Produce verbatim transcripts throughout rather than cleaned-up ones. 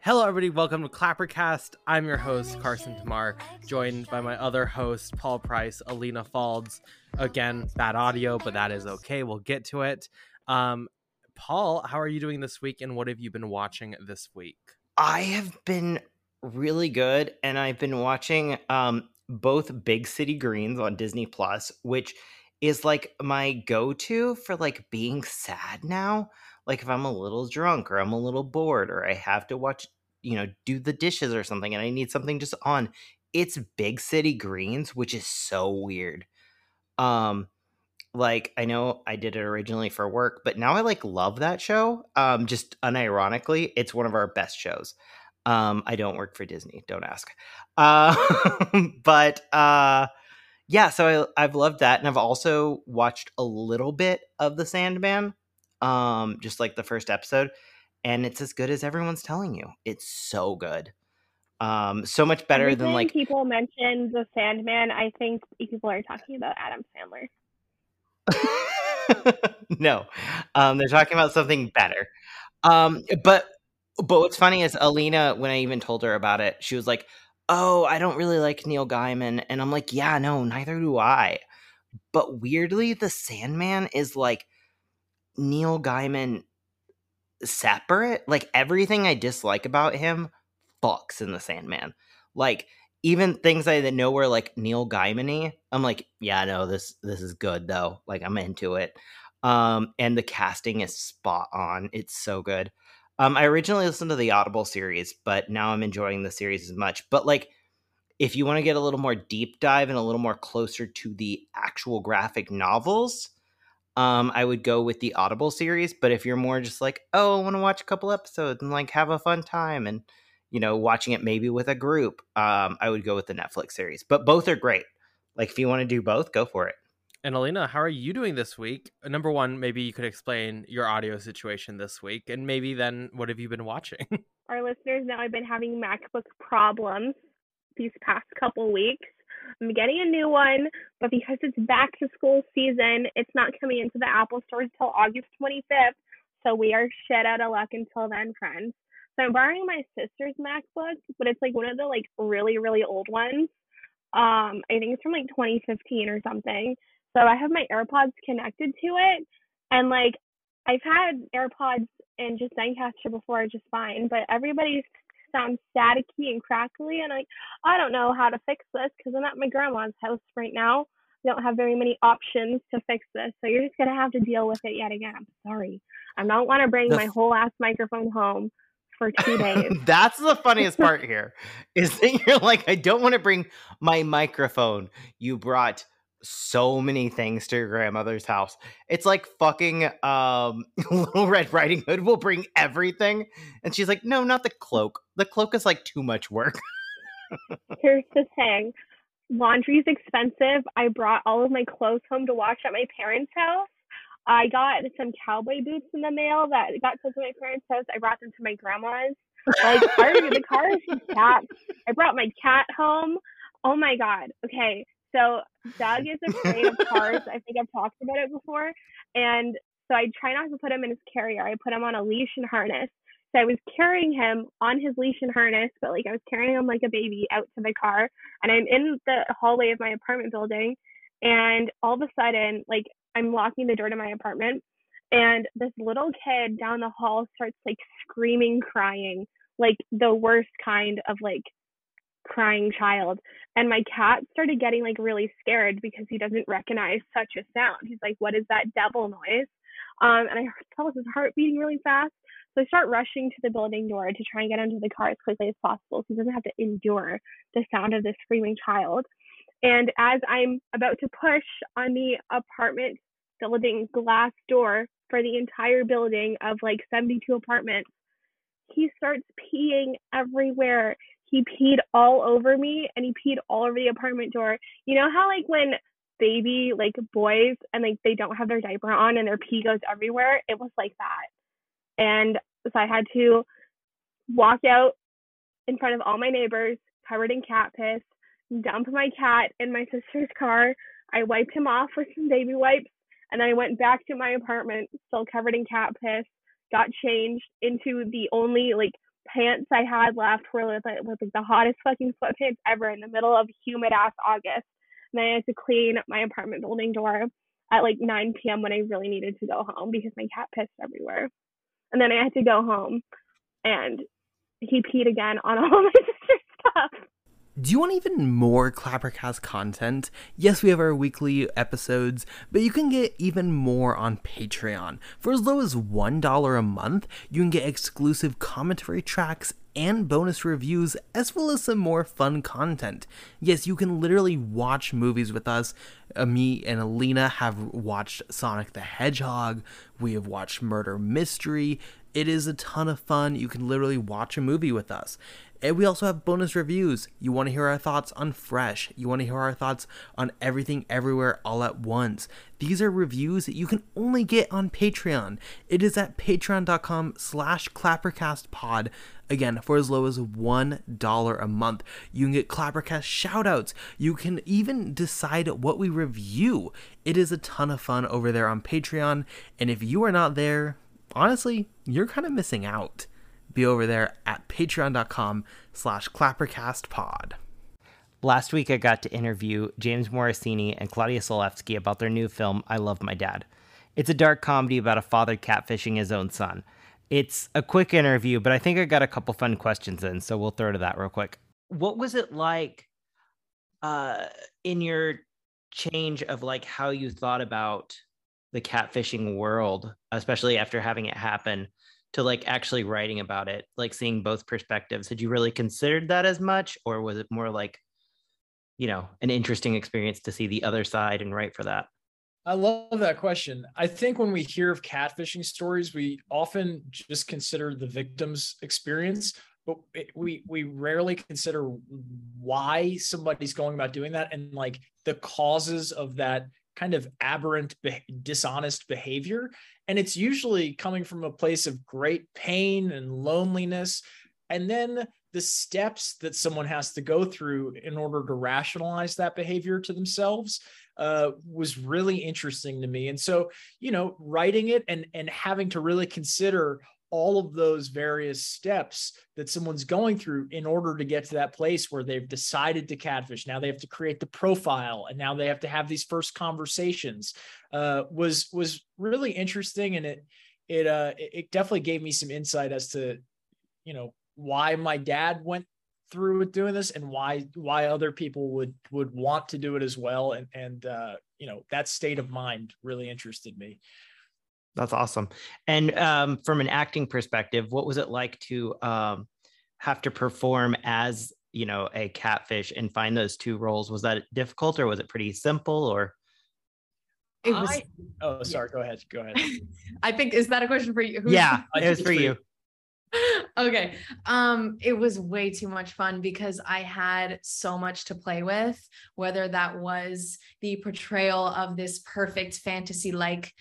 Hello everybody, welcome to ClapperCast. I'm your host, Carson Tamar, joined by my other host, Paul Price, Alina Falds. Again, bad audio, but that is okay. We'll get to it. Um, Paul, how are you doing this week and what have you been watching this week? I have been really good and I've been watching um, both Big City Greens on Disney Plus, which is like my go-to for like being sad now. Like if I'm a little drunk or I'm a little bored or I have to watch, you know, do the dishes or something and I need something just on, it's Big City Greens, which is so weird. Um, like I know I did it originally for work, but now I like love that show. Um, just unironically, it's one of our best shows. Um, I don't work for Disney. Don't ask. Uh, but uh, yeah, so I, I've loved that. And I've also watched a little bit of The Sandman. Um, just like the first episode, and it's as good as everyone's telling you. It's so good. Um, so much better Everything than like people mentioned The Sandman. I think people are talking about Adam Sandler. No, um, they're talking about something better. Um, but, but what's funny is Alina, when I even told her about it, she was like, oh, I don't really like Neil Gaiman. And I'm like, yeah, no, neither do I. But weirdly, The Sandman is like Neil Gaiman separate. Like everything I dislike about him fucks in The Sandman. Like even things I that know were like Neil Gaiman-y, I'm like, yeah, no, this this is good though. Like I'm into it. Um, and the casting is spot on. It's so good. Um, I originally listened to the Audible series, but now I'm enjoying the series as much. But like if you want to get a little more deep dive and a little more closer to the actual graphic novels, Um, I would go with the Audible series, but if you're more just like, oh, I want to watch a couple episodes and like have a fun time and, you know, watching it maybe with a group, um, I would go with the Netflix series. But both are great. Like if you want to do both, go for it. And Alina, how are you doing this week? Number one, maybe you could explain your audio situation this week and maybe then what have you been watching? Our listeners know I've been having MacBook problems these past couple weeks. I'm getting a new one, but because it's back to school season, it's not coming into the Apple stores till August twenty-fifth. So we are shit out of luck until then, friends. So I'm borrowing my sister's MacBook, but it's like one of the like really, really old ones. Um, I think it's from like twenty fifteen or something. So I have my AirPods connected to it. And like I've had AirPods and just Zencastr before just fine, but everybody's sounds staticky and crackly, and I, I don't know how to fix this because I'm at my grandma's house right now. We don't have very many options to fix this, so you're just gonna have to deal with it yet again. I'm sorry. I don't want to bring the my f- whole ass microphone home for two days. That's the funniest part here, is that you're like, I don't want to bring my microphone. You brought so many things to your grandmother's house. It's like fucking um Little Red Riding Hood will bring everything, and she's like, no, not the cloak. The cloak is like too much work. Here's the thing, laundry's expensive. I brought all of my clothes home to wash at my parents' house. I got some cowboy boots in the mail that got sent to my parents' house. I brought them to my grandma's. Like part of the car is cat. I brought my cat home. Oh my god. Okay. So Doug is afraid of cars. I think I've talked about it before. And so I try not to put him in his carrier. I put him on a leash and harness. So I was carrying him on his leash and harness, but like I was carrying him like a baby out to the car. And I'm in the hallway of my apartment building. And all of a sudden, like I'm locking the door to my apartment. And this little kid down the hall starts like screaming, crying, like the worst kind of like crying child. And my cat started getting like really scared because he doesn't recognize such a sound. He's like, what is that devil noise? Um, and I felt his heart beating really fast. So I start rushing to the building door to try and get into the car as quickly as possible so he doesn't have to endure the sound of this screaming child. And as I'm about to push on the apartment building glass door for the entire building of like seventy-two apartments, he starts peeing everywhere. He peed all over me and he peed all over the apartment door. You know how like when baby like boys and like they don't have their diaper on and their pee goes everywhere? It was like that. And so I had to walk out in front of all my neighbors covered in cat piss, dump my cat in my sister's car. I wiped him off with some baby wipes and then I went back to my apartment still covered in cat piss, got changed into the only like pants I had left were with like, with like the hottest fucking sweatpants ever in the middle of humid ass August. And then I had to clean my apartment building door at like nine p.m. when I really needed to go home because my cat pissed everywhere. And then I had to go home and he peed again on all my sister's stuff. Do you want even more ClapperCast content? Yes, we have our weekly episodes, but you can get even more on Patreon. For as low as one dollar a month, you can get exclusive commentary tracks and bonus reviews, as well as some more fun content. Yes, you can literally watch movies with us. Uh, me and Alina have watched Sonic the Hedgehog. We have watched Murder Mystery. It is a ton of fun. You can literally watch a movie with us. And we also have bonus reviews. You want to hear our thoughts on Fresh. You want to hear our thoughts on Everything Everywhere All at Once. These are reviews that you can only get on Patreon. It is at patreon.com slash ClapperCastPod. Again, for as low as one dollar a month. You can get ClapperCast shoutouts. You can even decide what we review. It is a ton of fun over there on Patreon. And if you are not there, honestly, you're kind of missing out. Be over there at patreon.com slash ClapperCastPod. Last week, I got to interview James Morosini and Claudia Solevsky about their new film, I Love My Dad. It's a dark comedy about a father catfishing his own son. It's a quick interview, but I think I got a couple fun questions in, so we'll throw to that real quick. What was it like uh, in your change of like how you thought about the catfishing world, especially after having it happen, to like actually writing about it, like seeing both perspectives? Had you really considered that as much, or was it more like, you know, an interesting experience to see the other side and write for that? I love that question. I think when we hear of catfishing stories, we often just consider the victim's experience, but we we rarely consider why somebody's going about doing that and like the causes of that kind of aberrant, dishonest behavior. And it's usually coming from a place of great pain and loneliness. And then the steps that someone has to go through in order to rationalize that behavior to themselves uh, was really interesting to me. And so, you know, writing it and, and having to really consider all of those various steps that someone's going through in order to get to that place where they've decided to catfish. Now they have to create the profile, and now they have to have these first conversations. Uh, was was really interesting, and it it uh, it definitely gave me some insight as to, you know, why my dad went through with doing this and why why other people would would want to do it as well. And and uh, you know, that state of mind really interested me. That's awesome. And um, from an acting perspective, what was it like to um, have to perform as, you know, a catfish and find those two roles? Was that difficult, or was it pretty simple, or? It was. I, oh, sorry. Yeah. Go ahead. Go ahead. I think, is that a question for you? Who yeah, it was for you. Okay. Um, it was way too much fun because I had so much to play with, whether that was the portrayal of this perfect fantasy-like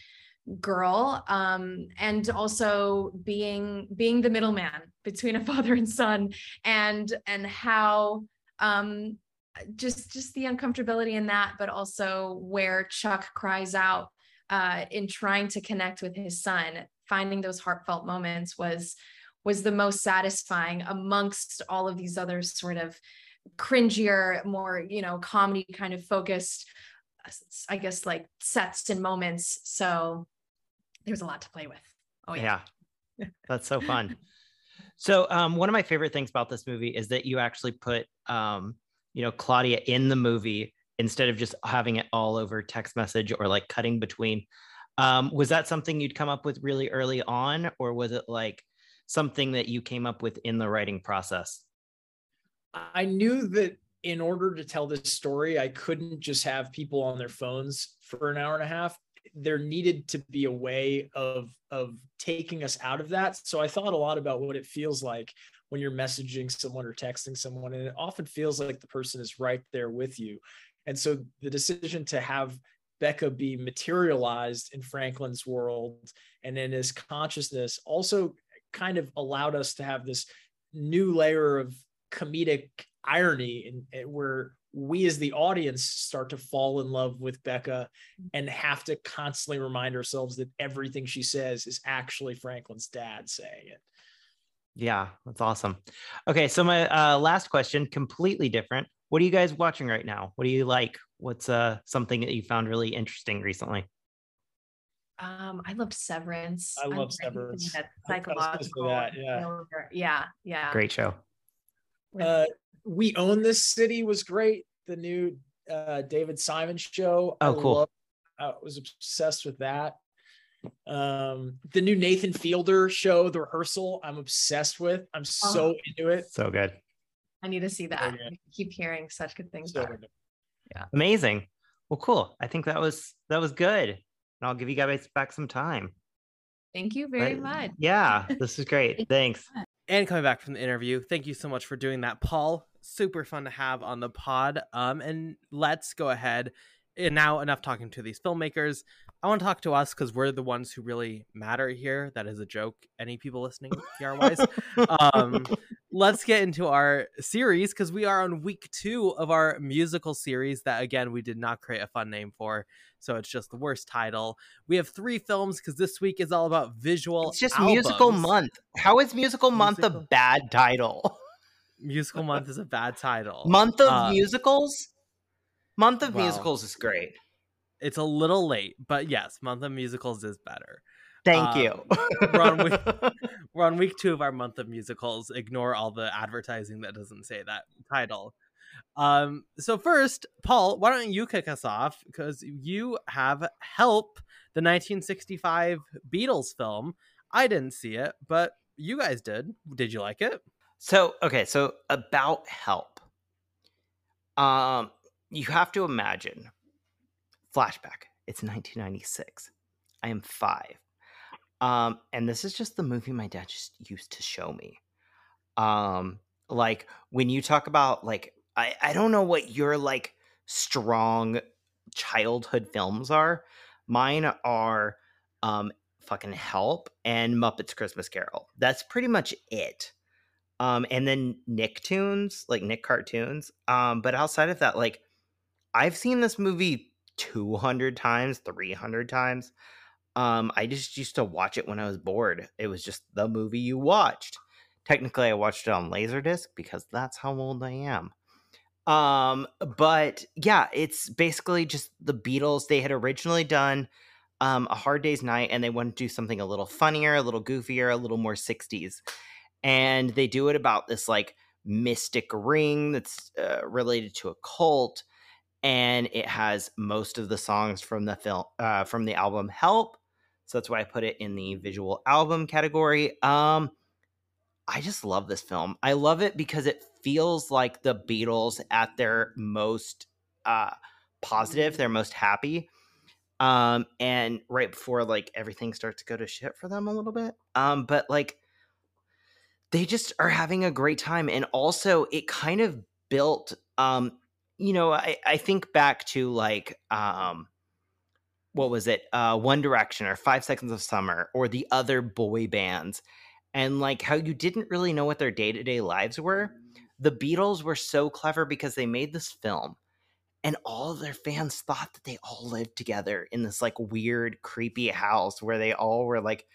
girl, um, and also being being the middleman between a father and son, and and how um, just just the uncomfortability in that, but also where Chuck cries out uh, in trying to connect with his son. Finding those heartfelt moments was was the most satisfying amongst all of these other sort of cringier, more, you know, comedy kind of focused, I guess, like sets and moments. So there's a lot to play with. Oh yeah. yeah. That's so fun. So um, one of my favorite things about this movie is that you actually put, um, you know, Claudia in the movie instead of just having it all over text message or like cutting between. Um, was that something you'd come up with really early on, or was it like something that you came up with in the writing process? I knew that in order to tell this story, I couldn't just have people on their phones for an hour and a half. There needed to be a way of, of taking us out of that. So I thought a lot about what it feels like when you're messaging someone or texting someone, and it often feels like the person is right there with you. And so the decision to have Becca be materialized in Franklin's world and in his consciousness also kind of allowed us to have this new layer of comedic irony, and where we as the audience start to fall in love with Becca and have to constantly remind ourselves that everything she says is actually Franklin's dad saying it. Yeah, that's awesome. Okay, so my uh, last question, completely different. What are you guys watching right now? What do you like? What's uh, something that you found really interesting recently? Um, I loved Severance. I love I Severance. That psychological. That, yeah. yeah, yeah. Great show. Uh, We Own This City was great. The new uh, David Simon show. Oh, I cool. Loved, I was obsessed with that. Um, the new Nathan Fielder show, The Rehearsal, I'm obsessed with. I'm so oh, into it. So good. I need to see that. I keep hearing such good things so about good. It. Yeah. Amazing. Well, cool. I think that was that was good. And I'll give you guys back some time. Thank you very but, much. Yeah, this is great. Thanks. And coming back from the interview, thank you so much for doing that, Paul. Super fun to have on the pod. Um, and let's go ahead. And now enough talking to these filmmakers. I want to talk to us because we're the ones who really matter here. That is a joke. Any people listening P R-wise. um, let's get into our series because we are on week two of our musical series that, again, we did not create a fun name for. So it's just the worst title. We have three films because this week is all about visual It's just albums. Musical month. How is musical month musical- a bad title? Musical month is a bad title. Month of um, musicals? Month of well, musicals is great. It's a little late, but yes, month of musicals is better. Thank um, you. we're, on week, we're on week two of our month of musicals. Ignore all the advertising that doesn't say that title. Um, so first, Paul, why don't you kick us off? Because you have Help, the nineteen sixty-five Beatles film. I didn't see it, but you guys did. Did you like it? So, okay, so about Help. Um... You have to imagine, flashback, it's nineteen ninety-six. I am five. Um, and this is just the movie my dad just used to show me. Um, like, when you talk about, like, I, I don't know what your, like, strong childhood films are. Mine are um, fucking Help and Muppets Christmas Carol. That's pretty much it. Um, and then Nicktoons, like Nick cartoons. Um, but outside of that, like, I've seen this movie two hundred times, three hundred times. Um, I just used to watch it when I was bored. It was just the movie you watched. Technically, I watched it on Laserdisc because that's how old I am. Um, but yeah, it's basically just the Beatles. They had originally done um, A Hard Day's Night, and they wanted to do something a little funnier, a little goofier, a little more sixties. And they do it about this, like, mystic ring that's uh, related to a cult. And it has most of the songs from the film, uh, from the album Help. So that's why I put it in the visual album category. Um, I just love this film. I love it because it feels like the Beatles at their most uh, positive, their most happy. Um, and right before, like, everything starts to go to shit for them a little bit. Um, but, like, they just are having a great time. And also it kind of built... Um, You know, I, I think back to, like, um, what was it? Uh, One Direction or Five Seconds of Summer or the other boy bands. And, like, how you didn't really know what their day-to-day lives were. The Beatles were so clever because they made this film. And all of their fans thought that they all lived together in this, like, weird, creepy house where they all were, like,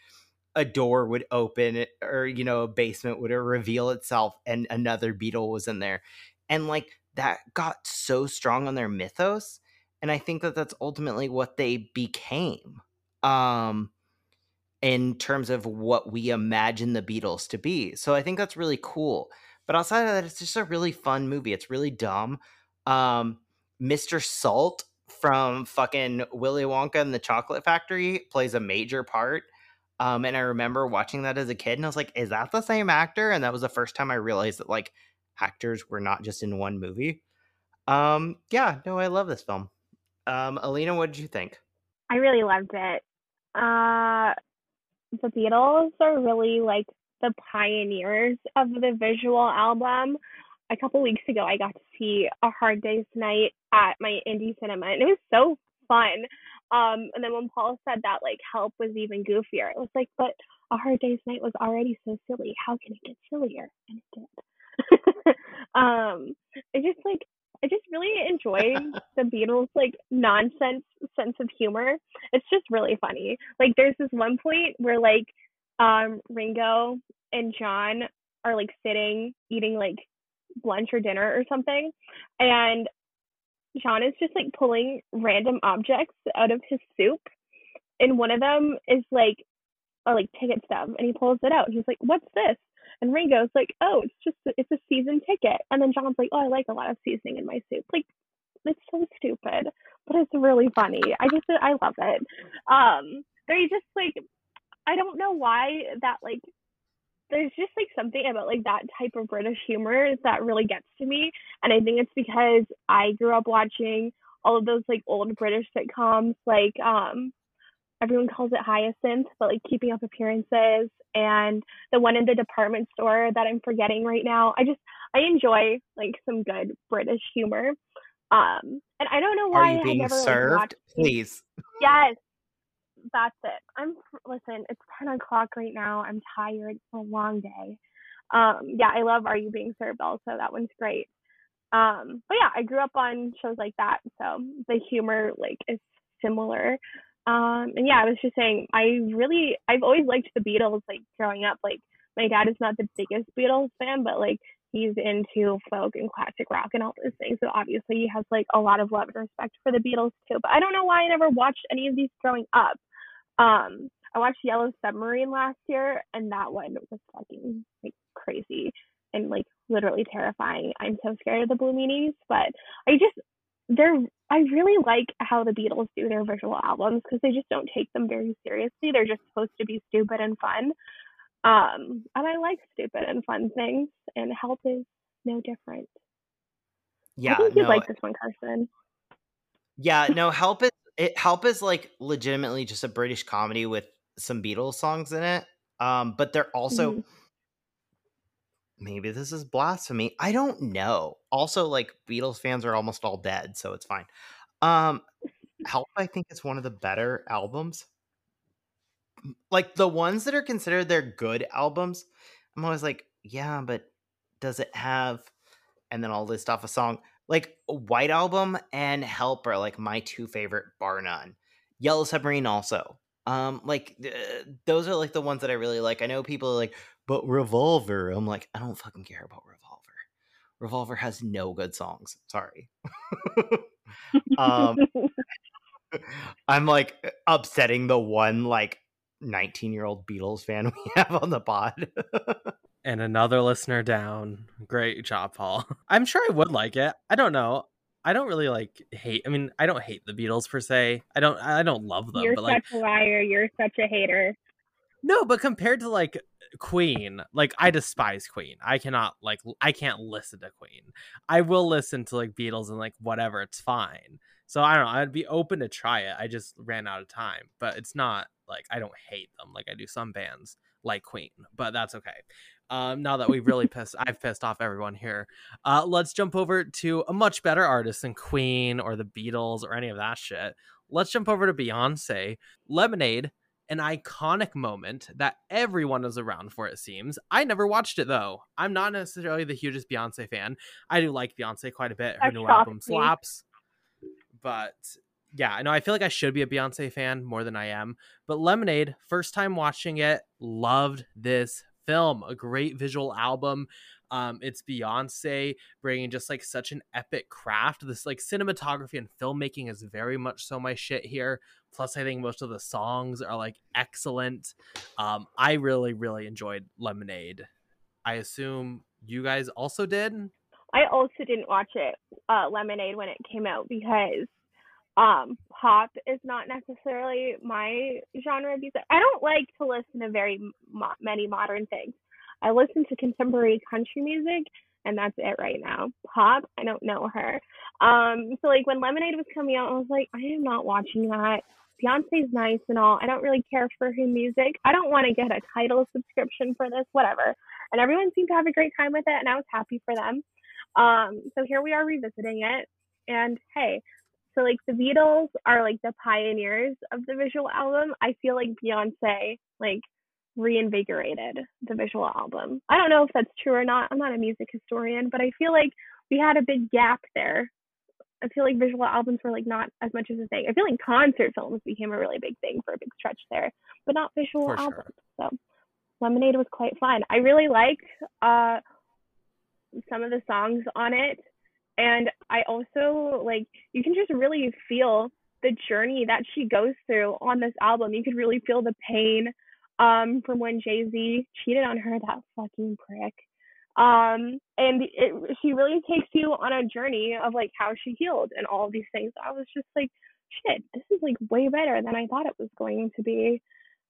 a door would open or, you know, a basement would reveal itself and another Beatle was in there. And, like... that got so strong on their mythos. And I think that that's ultimately what they became um, in terms of what we imagine the Beatles to be. So I think that's really cool. But outside of that, it's just a really fun movie. It's really dumb. Um, Mister Salt from fucking Willy Wonka and the Chocolate Factory plays a major part. Um, and I remember watching that as a kid and I was like, is that the same actor? And that was the first time I realized that, like, actors were not just in one movie. Um, yeah, no, I love this film. Um, Alina, what did you think? I really loved it. Uh, the Beatles are really, like, the pioneers of the visual album. A couple weeks ago, I got to see A Hard Day's Night at my indie cinema, and it was so fun. Um, and then when Paul said that, like, Help was even goofier, it was like, but A Hard Day's Night was already so silly. How can it get sillier? And it did. um it's just like I just really enjoy the Beatles' like nonsense sense of humor. It's just really funny. Like there's this one point where like um Ringo and John are like sitting eating like lunch or dinner or something, and John is just like pulling random objects out of his soup, and one of them is like a like ticket stub, and he pulls it out and he's like, "What's this?" And Ringo's like, "Oh, it's just, it's a season ticket." And then John's like, "Oh, I like a lot of seasoning in my soup." Like, it's so stupid, but it's really funny. I just, I love it. Um, they're just like, I don't know why that, like, there's just like something about like that type of British humor that really gets to me. And I think it's because I grew up watching all of those like old British sitcoms, like, um, everyone calls it Hyacinth, but like Keeping Up Appearances, and the one in The Department Store that I'm forgetting right now. I just, I enjoy like some good British humor. Um, and I don't know why. Are you being I never served? Like, Please. Yes, that's it. I'm, listen, it's ten o'clock right now. I'm tired. It's a long day. Um, yeah, I love Are You Being Served also. That one's great. Um, but yeah, I grew up on shows like that. So the humor like is similar. Um, and yeah, I was just saying, I really, I've always liked the Beatles, like, growing up. Like, my dad is not the biggest Beatles fan, but, like, he's into folk and classic rock and all those things. So, obviously, he has, like, a lot of love and respect for the Beatles, too. But I don't know why I never watched any of these growing up. Um, I watched Yellow Submarine last year, and that one was fucking, like, crazy and, like, literally terrifying. I'm so scared of the Blue Meanies, but I just... They're, I really like how the Beatles do their visual albums because they just don't take them very seriously. They're just supposed to be stupid and fun. Um, and I like stupid and fun things, and Help is no different. Yeah, I think you'd no, like this one, Carson. Yeah, no, Help is it, Help is like legitimately just a British comedy with some Beatles songs in it. Um, but they're also mm-hmm. Maybe this is blasphemy. I don't know. Also, like, Beatles fans are almost all dead, so it's fine. Um, Help, I think, is one of the better albums. Like, the ones that are considered their good albums, I'm always like, yeah, but does it have... And then I'll list off a song. Like, White Album and Help are, like, my two favorite, bar none. Yellow Submarine also. Um, like, uh, those are, like, the ones that I really like. I know people are like... But Revolver, I'm like, I don't fucking care about Revolver. Revolver has no good songs. Sorry. um, I'm like upsetting the one like nineteen-year-old Beatles fan we have on the pod. And another listener down. Great job, Paul. I'm sure I would like it. I don't know. I don't really like hate. I mean, I don't hate the Beatles per se. I don't. I don't love them. You're but, such like, a liar. You're such a hater. No, but compared to like. Queen, like I despise Queen. I cannot like I can't listen to Queen. I will listen to like Beatles and like whatever, it's fine. So I don't know, I'd be open to try it. I just ran out of time, but it's not like I don't hate them like I do some bands like Queen, but that's okay. Um, now that we've really pissed, I've pissed off everyone here. Uh, let's jump over to a much better artist than Queen or the Beatles or any of that shit. Let's jump over to Beyonce. Lemonade. An iconic moment that everyone is around for, it seems. I never watched it, though. I'm not necessarily the hugest Beyonce fan. I do like Beyonce quite a bit. Her new album slaps. But, yeah, I know I feel like I should be a Beyonce fan more than I am. But Lemonade, first time watching it, loved this film. A great visual album. Um, it's Beyonce bringing just like such an epic craft. This like cinematography and filmmaking is very much so my shit here. Plus, I think most of the songs are like excellent. Um, I really, really enjoyed Lemonade. I assume you guys also did. I also didn't watch it, uh, Lemonade, when it came out because um, pop is not necessarily my genre of music. I don't like to listen to very mo- many modern things. I listen to contemporary country music, and that's it right now. Pop, I don't know her. Um, so, like, when Lemonade was coming out, I was like, I am not watching that. Beyonce's nice and all. I don't really care for her music. I don't want to get a title subscription for this, whatever. And everyone seemed to have a great time with it, and I was happy for them. Um, so here we are revisiting it. And, hey, so, like, the Beatles are, like, the pioneers of the visual album. I feel like Beyonce, like, reinvigorated the visual album. I don't know if that's true or not. I'm not a music historian, but I feel like we had a big gap there I feel like visual albums were like not as much as a thing. I feel like concert films became a really big thing for a big stretch there, but not visual for albums. Sure. So Lemonade was quite fun. I really liked uh, some of the songs on it. And I also like, you can just really feel the journey that she goes through on this album. You could really feel the pain um, from when Jay-Z cheated on her, that fucking prick. Um, and it, she really takes you on a journey of like how she healed and all these things. I was just like, shit, this is like way better than I thought it was going to be.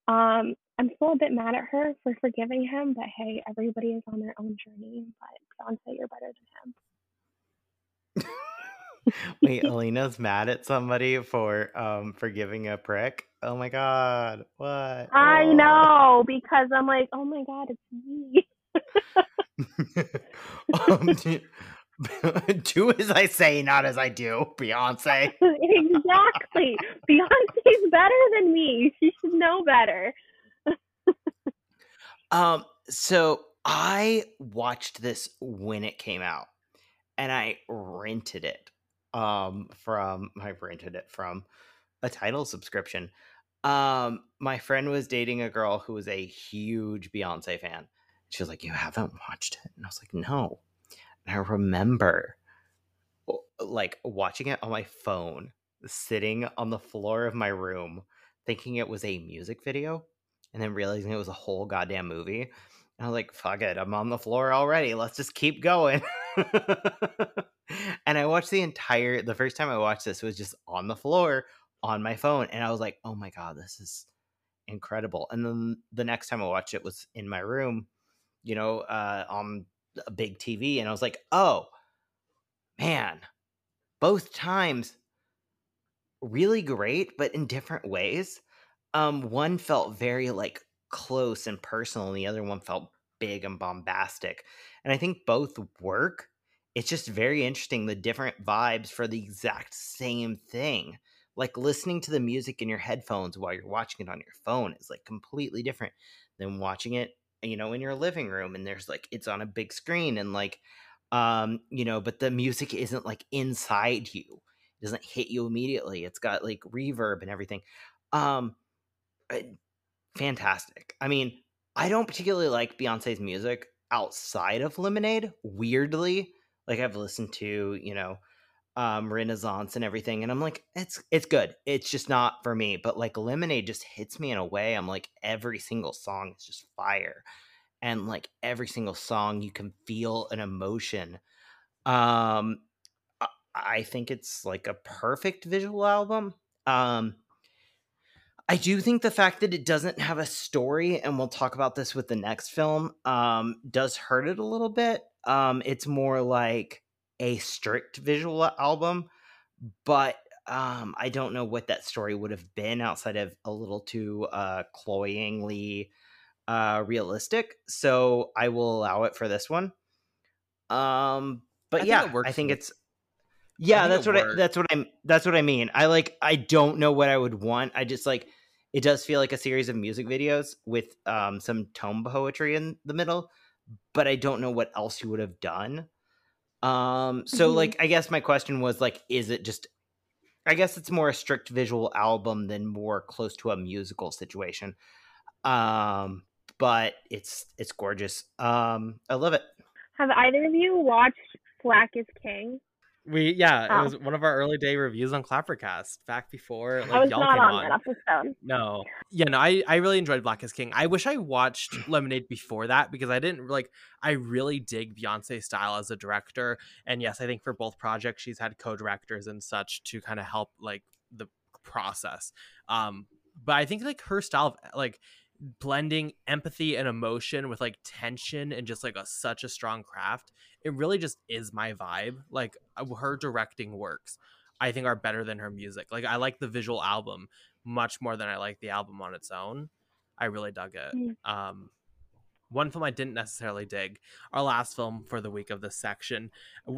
Um, I'm still a bit mad at her for forgiving him, but hey, everybody is on their own journey. But Beyonce, you're better than him. Wait, Alina's mad at somebody for um for giving a prick? Oh my god, what? Oh. I know, because I'm like, oh my god, it's me. um, do, do as I say, not as I do, Beyonce. Exactly. Beyonce's better than me. She should know better. um. So I watched this when it came out. And I rented it um, from, I rented it from a Tidal subscription. Um, my friend was dating a girl who was a huge Beyonce fan. She was like, you haven't watched it? And I was like, no. And I remember like watching it on my phone, sitting on the floor of my room, thinking it was a music video, and then realizing it was a whole goddamn movie. And I was like, fuck it, I'm on the floor already. Let's just keep going. And I watched the entire, the first time I watched this was just on the floor on my phone. And I was like, oh my God, this is incredible. And then the next time I watched it was in my room, you know, uh, on a big T V. And I was like, oh man, both times really great, but in different ways. Um, one felt very like close and personal, and the other one felt big and bombastic, and I think both work. It's just very interesting the different vibes for the exact same thing. Like listening to the music in your headphones while you're watching it on your phone is like completely different than watching it, you know, in your living room, and there's like, it's on a big screen, and like um you know, but the music isn't like inside you, it doesn't hit you immediately, it's got like reverb and everything. Um fantastic. I mean, I don't particularly like Beyonce's music outside of Lemonade, weirdly. Like, I've listened to, you know, um, Renaissance and everything, and I'm like, it's it's good. It's just not for me. But, like, Lemonade just hits me in a way. I'm like, every single song is just fire. And, like, every single song, you can feel an emotion. Um, I, I think it's, like, a perfect visual album. Um I do think the fact that it doesn't have a story, and we'll talk about this with the next film, um, does hurt it a little bit. Um, it's more like a strict visual album, but um, I don't know what that story would have been outside of a little too uh, cloyingly uh, realistic. So I will allow it for this one. Um, but I yeah, think it works I think it's... Yeah, that's what I, that's what I'm that's what I mean. I like I don't know what I would want. I just like it does feel like a series of music videos with um some tone poetry in the middle, but I don't know what else you would have done. Um so mm-hmm. like I guess my question was like, is it just I guess it's more a strict visual album than more close to a musical situation. Um but it's it's gorgeous. Um I love it. Have either of you watched Black is King? We yeah, oh. It was one of our early day reviews on ClapperCast back before like, I was y'all not came on. on. That episode. No, yeah, no, I, I really enjoyed Black is King. I wish I watched Lemonade before that because I didn't like. I really dig Beyonce's style as a director, and yes, I think for both projects she's had co-directors and such to kind of help like the process. Um, but I think like her style of like blending empathy and emotion with like tension and just like a, such a strong craft. It really just is my vibe. Like her directing works, I think, are better than her music. Like I like the visual album much more than I like the album on its own. I really dug it. Um, one film I didn't necessarily dig, our last film for the week of this section,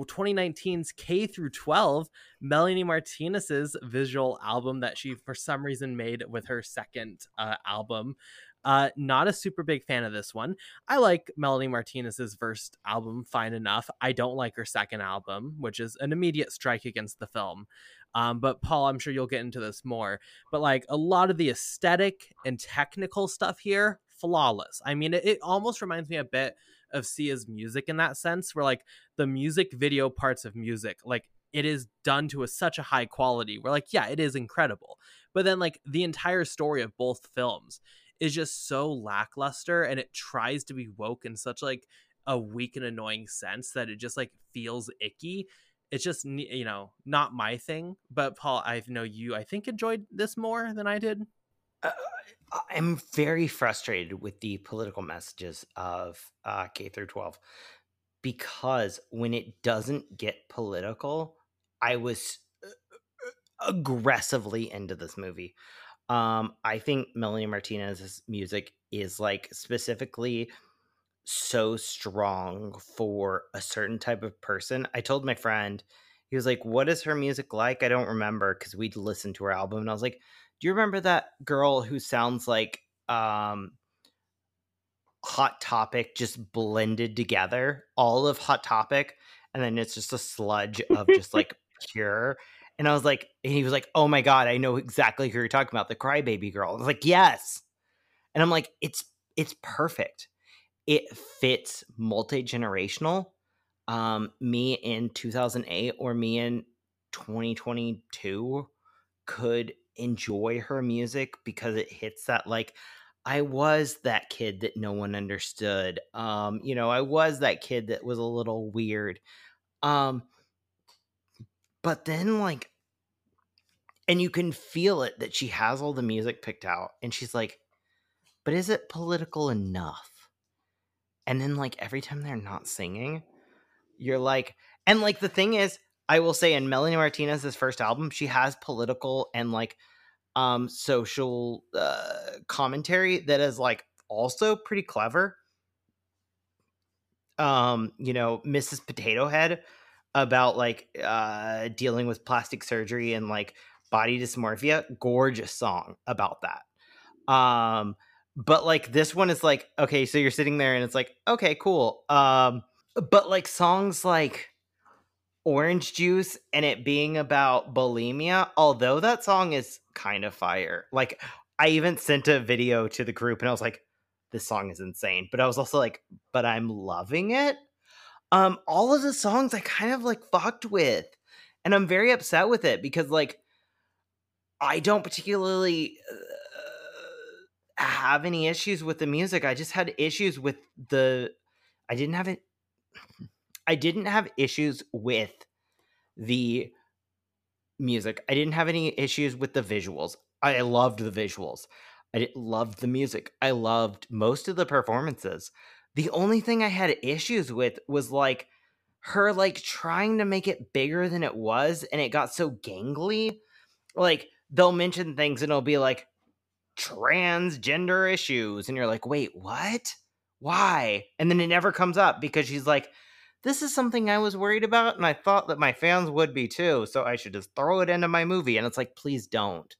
twenty nineteen's K through twelve, Melanie Martinez's visual album that she for some reason made with her second uh, album. Uh, not a super big fan of this one. I like Melanie Martinez's first album, Fine Enough. I don't like her second album, which is an immediate strike against the film. Um, but Paul, I'm sure you'll get into this more, but like a lot of the aesthetic and technical stuff here, flawless. I mean, it, it almost reminds me a bit of Sia's music in that sense, where like the music video parts of music, like it is done to a, such a high quality. We're like, yeah, it is incredible. But then like the entire story of both films is just so lackluster, and it tries to be woke in such like a weak and annoying sense that it just like feels icky. It's just, you know, not my thing. But Paul, I know you, I think, enjoyed this more than I did. Uh, I'm very frustrated with the political messages of uh, K through twelve, because when it doesn't get political, I was aggressively into this movie. Um, I think Melanie Martinez's music is like specifically so strong for a certain type of person. I told my friend, he was like, what is her music like? I don't remember, because we'd listened to her album. And I was like, do you remember that girl who sounds like um, Hot Topic just blended together? All of Hot Topic. And then it's just a sludge of just like pure. And I was like, and he was like, oh my God, I know exactly who you're talking about. The Crybaby Girl. I was like, yes. And I'm like, it's, it's perfect. It fits multi-generational. Um, me in two thousand eight or me in twenty twenty-two could enjoy her music because it hits that, like, I was that kid that no one understood. Um, you know, I was that kid that was a little weird. Um, But then, like, and you can feel it that she has all the music picked out, and she's like, but is it political enough? And then, like, every time they're not singing, you're like, and, like, the thing is, I will say, in Melanie Martinez's first album, she has political and, like, um, social uh, commentary that is, like, also pretty clever. Um, you know, Missus Potato Head, about like uh dealing with plastic surgery and like body dysmorphia, gorgeous song about that. Um but like this one is like, okay, so you're sitting there and it's like, okay, cool. Um but like songs like Orange Juice and it being about bulimia, although that song is kind of fire, like I even sent a video to the group and I was like, this song is insane, but I was also like, but I'm loving it. Um, all of the songs I kind of like fucked with, and I'm very upset with it because like I don't particularly uh, have any issues with the music. I just had issues with the, I didn't have it. I didn't have issues with the music. I didn't have any issues with the visuals. I loved the visuals. I loved the music. I loved most of the performances. The only thing I had issues with was like her like trying to make it bigger than it was, and it got so gangly. Like they'll mention things and it'll be like transgender issues, and you're like, wait, what? Why? And then it never comes up because she's like, this is something I was worried about, and I thought that my fans would be too, so I should just throw it into my movie. And it's like, please don't.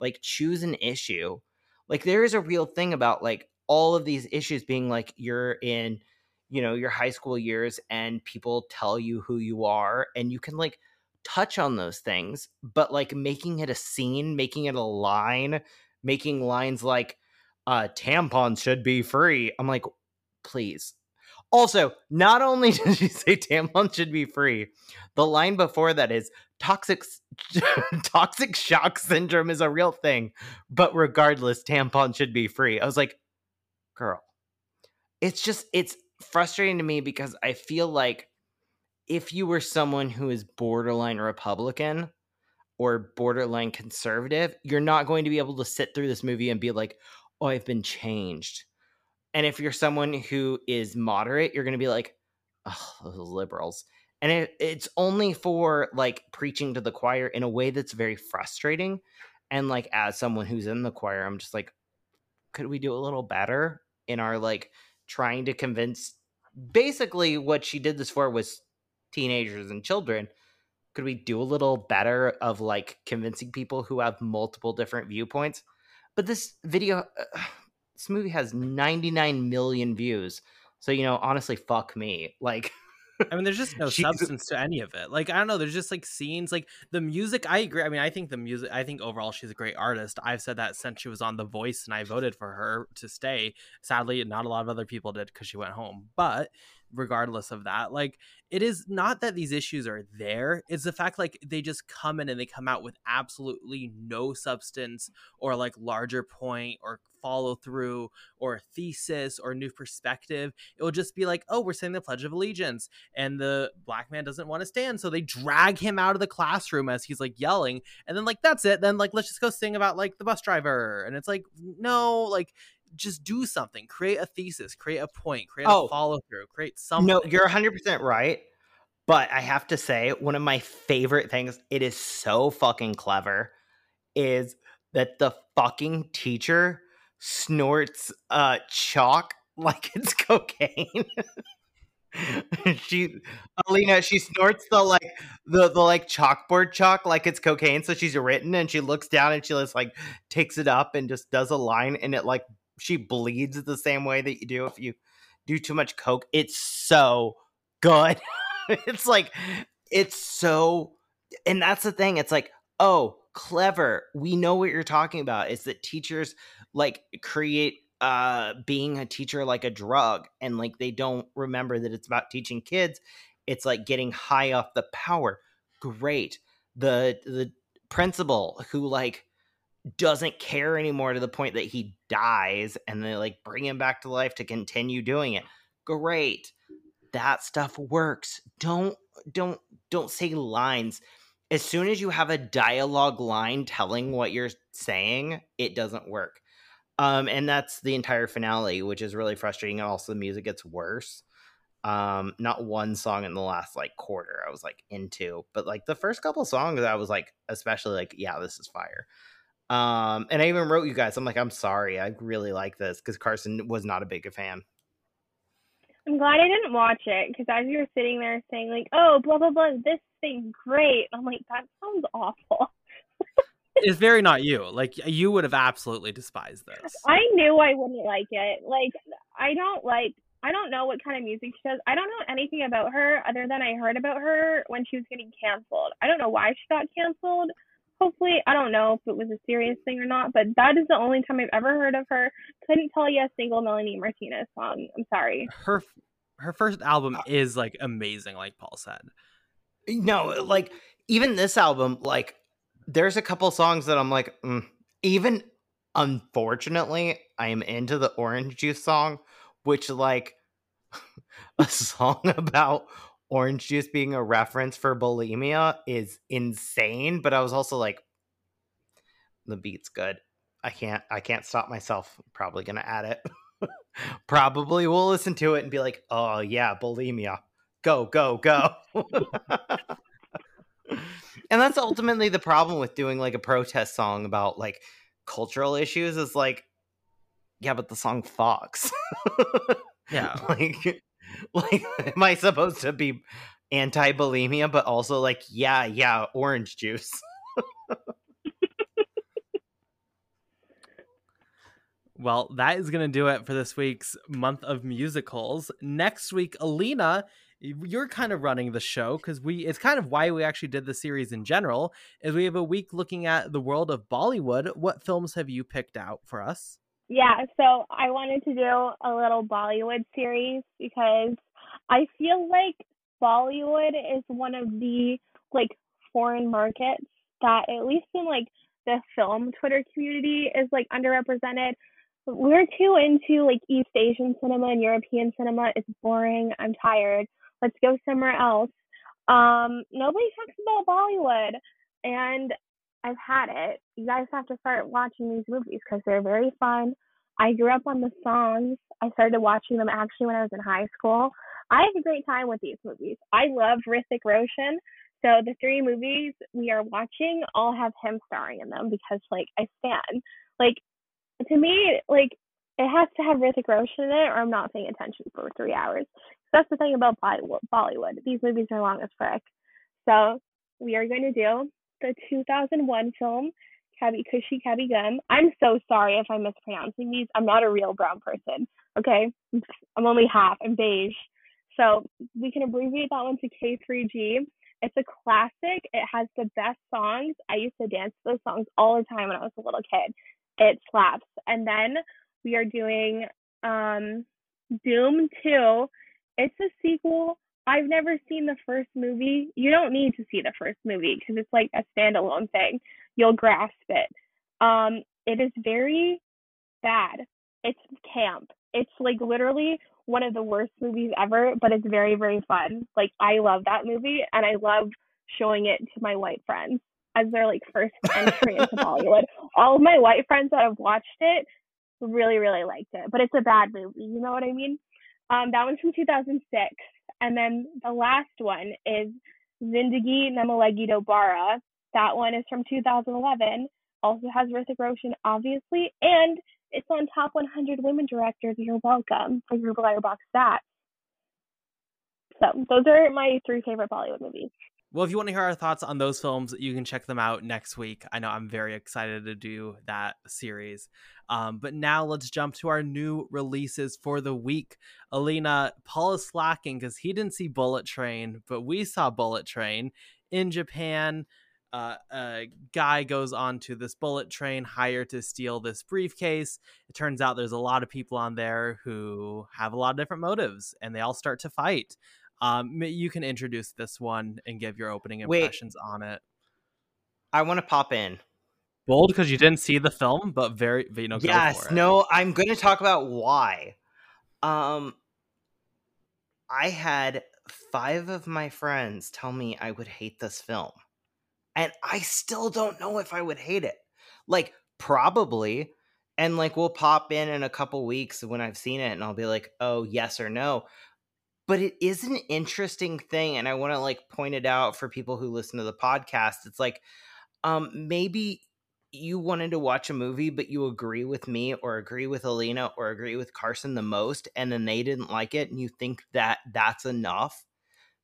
Like, choose an issue. Like, there is a real thing about like all of these issues being like, you're in, you know, your high school years and people tell you who you are and you can like touch on those things, but like making it a scene, making it a line, making lines like uh, tampons should be free. I'm like, please. Also, not only does she say tampons should be free, the line before that is toxic toxic shock syndrome is a real thing, but regardless, tampons should be free. I was like, girl, it's just, it's frustrating to me because I feel like if you were someone who is borderline Republican or borderline conservative, you're not going to be able to sit through this movie and be like, oh, I've been changed. And if you're someone who is moderate, you're going to be like, oh, those liberals. And it, it's only for like preaching to the choir in a way that's very frustrating. And like, as someone who's in the choir, I'm just like, could we do a little better in our like trying to convince, basically what she did this for was teenagers and children. Could we do a little better of like convincing people who have multiple different viewpoints? But this video, uh, this movie has ninety-nine million views. So, you know, honestly, fuck me. Like, I mean, there's just no Jesus. substance to any of it. Like, I don't know. There's just like scenes, like the music. I agree. I mean, I think the music, I think overall she's a great artist. I've said that since she was on The Voice and I voted for her to stay. Sadly, not a lot of other people did because she went home. But regardless of that, like, it is not that these issues are there. It's the fact, like, they just come in and they come out with absolutely no substance or like larger point or follow through or thesis or new perspective. It will just be like, oh, we're saying the Pledge of Allegiance and the black man doesn't want to stand, so they drag him out of the classroom as he's like yelling, and then like that's it. Then like, let's just go sing about like the bus driver. And it's like, no, like, just do something. Create a thesis, create a point, create oh, a follow-through, create something. No, you're one hundred percent right, but I have to say, one of my favorite things, it is so fucking clever, is that the fucking teacher snorts uh chalk like it's cocaine. she Alina she snorts the like the the like chalkboard chalk like it's cocaine, so she's written, and she looks down and she just like takes it up and just does a line, and it like she bleeds the same way that you do if you do too much coke. It's so good. It's like, it's so, and that's the thing, it's like, oh, clever, we know what you're talking about. It's that teachers like create uh being a teacher like a drug, and like they don't remember that it's about teaching kids. It's like getting high off the power. Great. The the principal who like doesn't care anymore to the point that he dies, and they like bring him back to life to continue doing it. Great. That stuff works. Don't don't don't say lines. As soon as you have a dialogue line telling what you're saying, it doesn't work. Um, and that's the entire finale, which is really frustrating. And also the music gets worse. Um, not one song in the last like quarter I was like into, but like the first couple songs I was like, especially like, yeah, this is fire. Um, and I even wrote you guys, I'm like, I'm sorry. I really like this, because Carson was not a big fan. I'm glad I didn't watch it, because as you were sitting there saying like, oh, blah, blah, blah, this thing, great. I'm like, that sounds awful. It's very not you. Like, you would have absolutely despised this. I knew I wouldn't like it. Like, I don't like, I don't know what kind of music she does. I don't know anything about her other than I heard about her when she was getting canceled. I don't know why she got canceled. Hopefully, I don't know if it was a serious thing or not, but that is the only time I've ever heard of her. Couldn't tell you a single Melanie Martinez song. I'm sorry. Her her first album is, like, amazing, like Paul said. No, like, even this album, like, there's a couple songs that I'm like, mm. Even, unfortunately, I am into the Orange Juice song, which, like, a song about orange juice being a reference for bulimia is insane. But I was also like, the beat's good. I can't, I can't stop myself. I'm probably going to add it. Probably will listen to it and be like, oh yeah, bulimia. Go, go, go. And that's ultimately the problem with doing like a protest song about like cultural issues, is like, yeah, but the song fucks. Yeah. Like, Like, am I supposed to be anti-bulimia, but also like, yeah, yeah, orange juice? Well, that is going to do it for this week's month of musicals. Next week, Alina, you're kind of running the show, because we it's kind of why we actually did the series in general, is we have a week looking at the world of Bollywood. What films have you picked out for us? Yeah, so I wanted to do a little Bollywood series, because I feel like Bollywood is one of the, like, foreign markets that, at least in, like, the film Twitter community, is, like, underrepresented. We're too into, like, East Asian cinema and European cinema. It's boring. I'm tired. Let's go somewhere else. Um, nobody talks about Bollywood, and I've had it. You guys have to start watching these movies, because they're very fun. I grew up on the songs. I started watching them actually when I was in high school. I have a great time with these movies. I love Rithik Roshan. So the three movies we are watching all have him starring in them, because, like, I stan. Like, to me, like, it has to have Rithik Roshan in it, or I'm not paying attention for three hours. So that's the thing about Bollywood. These movies are long as frick. So we are going to do the two thousand one film Cabby Cushy Cabby Gum. I'm so sorry if I'm mispronouncing these. I'm not a real brown person, okay? I'm only half. I'm beige. So we can abbreviate that one to K three G. It's a classic. It has the best songs. I used to dance to those songs all the time when I was a little kid. It slaps. And then we are doing um, Doom two. It's a sequel. I've never seen the first movie. You don't need to see the first movie because it's like a standalone thing. You'll grasp it. Um, it is very bad. It's camp. It's like literally one of the worst movies ever, but it's very, very fun. Like, I love that movie, and I love showing it to my white friends as their like first entry into Bollywood. All of my white friends that have watched it really, really liked it, but it's a bad movie. You know what I mean? Um, that one's from two thousand six. And then the last one is Zindagi Namalegi Dobara. That one is from two thousand eleven. Also has Rithik Roshan, obviously. And it's on Top one hundred Women Directors. You're welcome for your Letterboxd stat. So those are my three favorite Bollywood movies. Well, if you want to hear our thoughts on those films, you can check them out next week. I know I'm very excited to do that series. Um, but now let's jump to our new releases for the week. Alina, Paul is slacking because he didn't see Bullet Train, but we saw Bullet Train in Japan. Uh, a guy goes on to this bullet train hired to steal this briefcase. It turns out there's a lot of people on there who have a lot of different motives, and they all start to fight. Um, you can introduce this one and give your opening impressions Wait, on it. I want to pop in. Bold because you didn't see the film, but very, you know, yes, go for it. No, I'm going to talk about why. Um, I had five of my friends tell me I would hate this film, and I still don't know if I would hate it. Like, probably. And like, we'll pop in in a couple weeks when I've seen it, and I'll be like, oh, yes or no. But it is an interesting thing, and I want to like point it out for people who listen to the podcast. It's like, um, maybe you wanted to watch a movie, but you agree with me or agree with Alina or agree with Carson the most, and then they didn't like it, and you think that that's enough.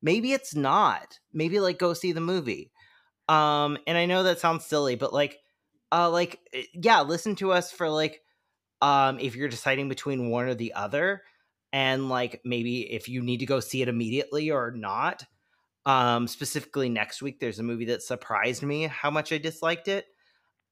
Maybe it's not. Maybe like go see the movie. Um, and I know that sounds silly, but like, uh, like yeah, listen to us for like, um, if you're deciding between one or the other. And like, maybe if you need to go see it immediately or not, um, specifically next week, there's a movie that surprised me how much I disliked it.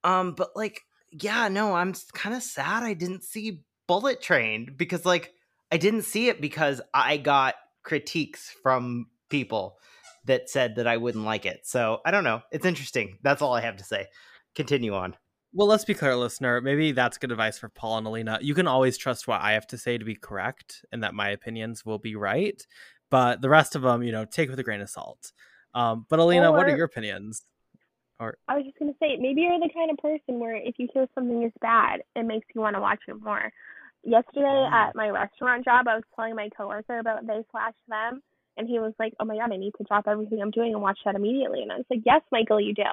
Um, but like, yeah, no, I'm kind of sad I didn't see Bullet Train, because like, I didn't see it because I got critiques from people that said that I wouldn't like it. So I don't know. It's interesting. That's all I have to say. Continue on. Well, let's be clear, listener. Maybe that's good advice for Paul and Alina. You can always trust what I have to say to be correct and that my opinions will be right. But the rest of them, you know, take with a grain of salt. Um, but Alina, or, what are your opinions? Or I was just going to say, maybe you're the kind of person where if you hear something is bad, it makes you want to watch it more. Yesterday at my restaurant job, I was telling my coworker about They Slash Them. And he was like, oh my God, I need to drop everything I'm doing and watch that immediately. And I was like, yes, Michael, you do.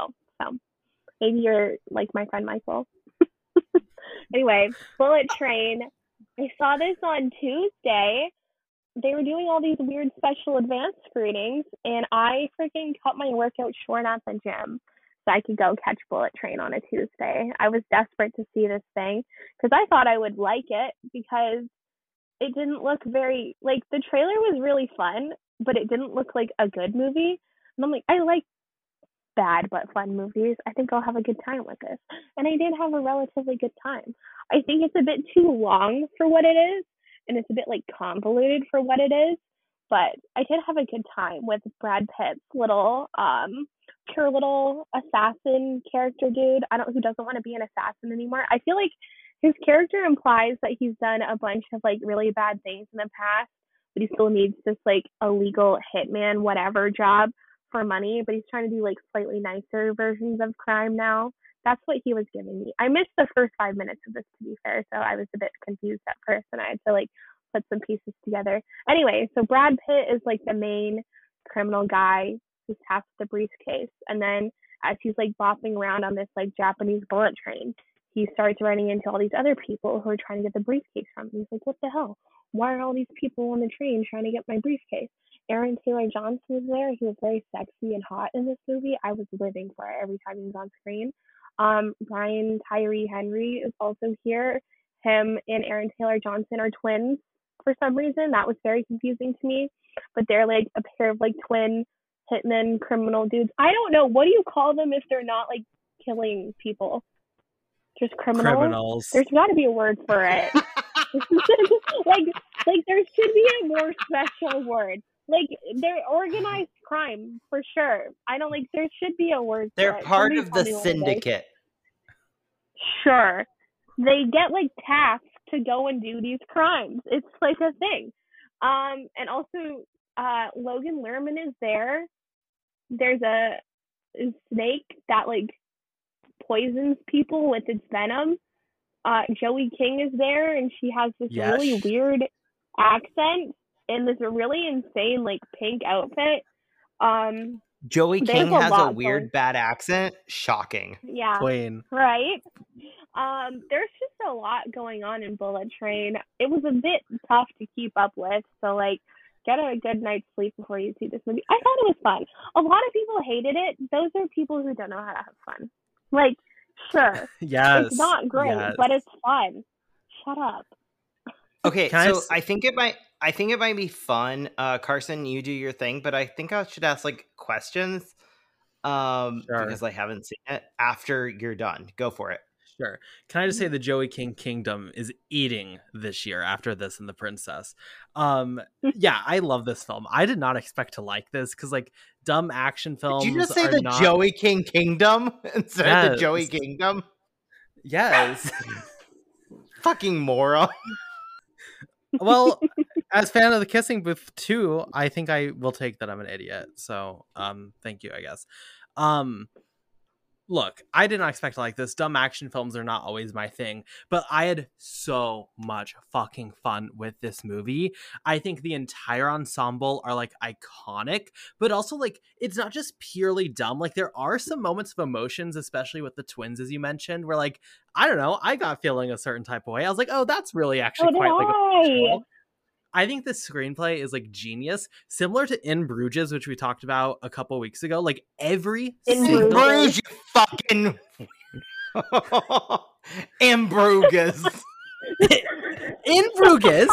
So. Maybe you're like my friend Michael. Anyway, Bullet Train. I saw this on Tuesday. They were doing all these weird special advanced screenings, and I freaking cut my workout short at the gym so I could go catch Bullet Train on a Tuesday. I was desperate to see this thing because I thought I would like it, because it didn't look very, like, the trailer was really fun, but it didn't look like a good movie. And I'm like, I like bad but fun movies. I think I'll have a good time with this, and I did have a relatively good time. I think it's a bit too long for what it is, and it's a bit like convoluted for what it is, but I did have a good time with Brad Pitt's little um pure little assassin character dude. I don't who doesn't want to be an assassin anymore. I feel like his character implies that he's done a bunch of like really bad things in the past, but he still needs this like illegal hitman whatever job for money, but he's trying to do like slightly nicer versions of crime now. That's what he was giving me. I missed the first five minutes of this, to be fair, so I was a bit confused at first, and I had to like put some pieces together. Anyway, so Brad Pitt is like the main criminal guy who's tasked with the briefcase, and then as he's like bopping around on this like Japanese bullet train, he starts running into all these other people who are trying to get the briefcase from him. He's like, what the hell? Why are all these people on the train trying to get my briefcase? Aaron Taylor Johnson was there. He was very sexy and hot in this movie. I was living for it every time he was on screen. Um, Brian Tyree Henry is also here. Him and Aaron Taylor Johnson are twins for some reason. That was very confusing to me. But they're like a pair of like twin hitmen criminal dudes. I don't know. What do you call them if they're not like killing people? Just criminals? Criminals. There's got to be a word for it. like, like there should be a more special word. Like, they're organized crime, for sure. I don't, like, there should be a word for it. They're part of the syndicate. Sure. They get, like, tasked to go and do these crimes. It's, like, a thing. Um, and also, uh, Logan Lerman is there. There's a, a snake that, like, poisons people with its venom. Uh, Joey King is there, and she has this yes. really weird accent. In this really insane, like, pink outfit. Um, Joey King a has a weird, of... bad accent. Shocking. Yeah. Queen. Right? Um, there's just a lot going on in Bullet Train. It was a bit tough to keep up with. So, like, get a good night's sleep before you see this movie. I thought it was fun. A lot of people hated it. Those are people who don't know how to have fun. Like, sure. yes. It's not great, yes. but it's fun. Shut up. Okay, Can so I, I think it might... I think it might be fun. Uh, Carson, you do your thing, but I think I should ask like questions um, sure. because I haven't seen it after you're done. Go for it. Sure. Can I just say the Joey King Kingdom is eating this year after this and The Princess. Um, yeah, I love this film. I did not expect to like this because like dumb action films. Did you just say the not... Joey King Kingdom instead yes. of the Joey Kingdom? Yes. Fucking moron. Well, as fan of the Kissing Booth too, I think I will take that I'm an idiot. So, um, thank you, I guess. Um, look, I did not expect to like this. Dumb action films are not always my thing, but I had so much fucking fun with this movie. I think the entire ensemble are like iconic, but also like it's not just purely dumb. Like there are some moments of emotions, especially with the twins, as you mentioned, where like I don't know, I got feeling a certain type of way. I was like, oh, that's really actually oh, quite like. Emotional. I think the screenplay is like genius, similar to In Bruges, which we talked about a couple weeks ago. Like every In single... Bruges, you fucking In Bruges. In Bruges,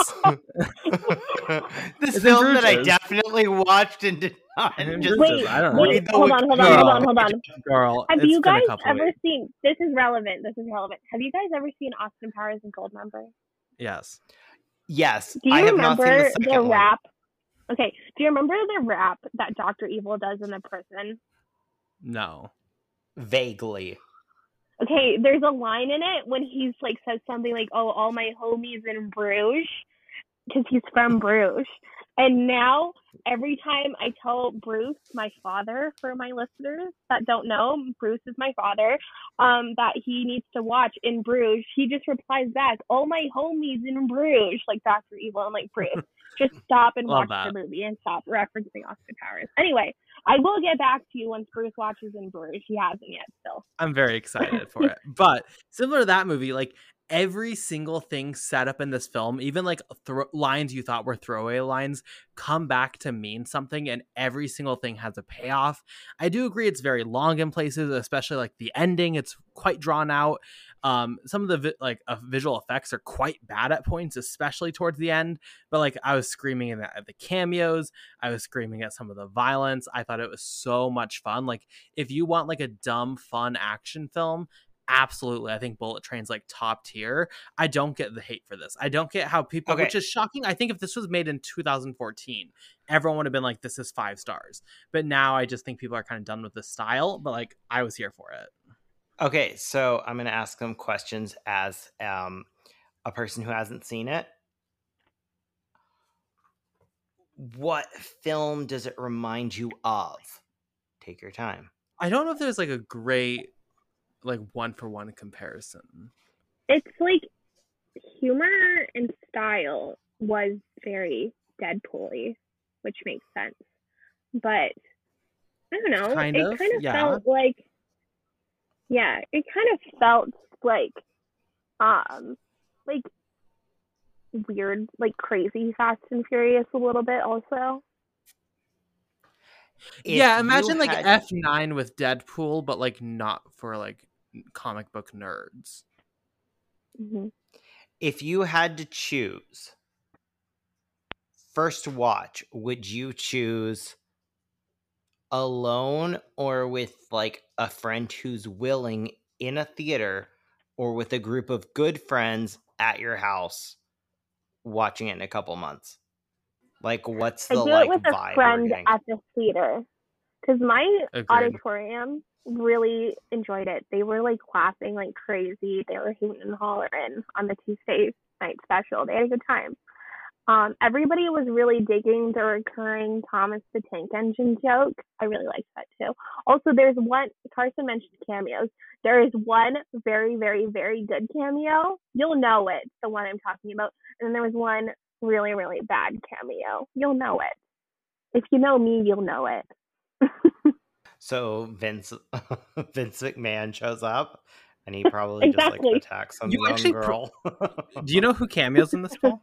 this is film Bruges. That I definitely watched and did not. And just, wait, I don't know. wait, hold on, hold on, hold on, hold on. Girl, have you guys ever weeks. seen? This is relevant. This is relevant. Have you guys ever seen Austin Powers and Goldmember? Yes. Yes, do you I have remember not seen the, the rap? One. Okay, do you remember the rap that Doctor Evil does in the prison? No, vaguely. Okay, there's a line in it when he's like says something like, "Oh, all my homies in Bruges," because he's from Bruges. And now every time I tell Bruce, my father, for my listeners that don't know, Bruce is my father, um, that he needs to watch In Bruges, he just replies back, all my homies in Bruges, like Doctor Evil. I'm like, Bruce, just stop and watch that. the movie and stop referencing Austin Powers. Anyway, I will get back to you once Bruce watches In Bruges. He hasn't yet still. I'm very excited for it. But similar to that movie, like, every single thing set up in this film, even like th- lines you thought were throwaway lines, come back to mean something, and every single thing has a payoff. I do agree it's very long in places, especially like the ending. It's quite drawn out. Um, some of the vi- like uh, visual effects are quite bad at points, especially towards the end. But like I was screaming at the, at the cameos. I was screaming at some of the violence. I thought it was so much fun. Like if you want like a dumb, fun action film, absolutely, I think Bullet Train's like top tier. I don't get the hate for this. I don't get how people, okay. which is shocking. I think if this was made in two thousand fourteen, everyone would have been like, this is five stars. But now I just think people are kind of done with the style, but like I was here for it. Okay, so I'm going to ask them questions as um, a person who hasn't seen it. What film does it remind you of? Take your time. I don't know if there's like a great... like one for one comparison. It's like humor and style was very Deadpool-y, which makes sense. But I don't know. Kind it of, kind of yeah. felt like yeah, it kind of felt like um like weird, like crazy Fast and Furious a little bit also. If yeah, imagine like had... F nine with Deadpool, but like not for like comic book nerds. Mm-hmm. If you had to choose first watch, would you choose alone or with like a friend who's willing in a theater, or with a group of good friends at your house watching it in a couple months? Like, what's the, I do like, it with vibe a friend at the theater? Because my Agreed. auditorium really enjoyed it. They were, like, clapping like crazy. They were hooting and hollering on the Tuesday night special. They had a good time. Um, everybody was really digging the recurring Thomas the Tank Engine joke. I really liked that, too. Also, there's one, Carson mentioned cameos. There is one very, very, very good cameo. You'll know it, the one I'm talking about. And then there was one really, really bad cameo. You'll know it. If you know me, you'll know it. So Vince Vince McMahon shows up, and he probably exactly. just like attacks some you young actually, girl. Do you know who cameos in this film?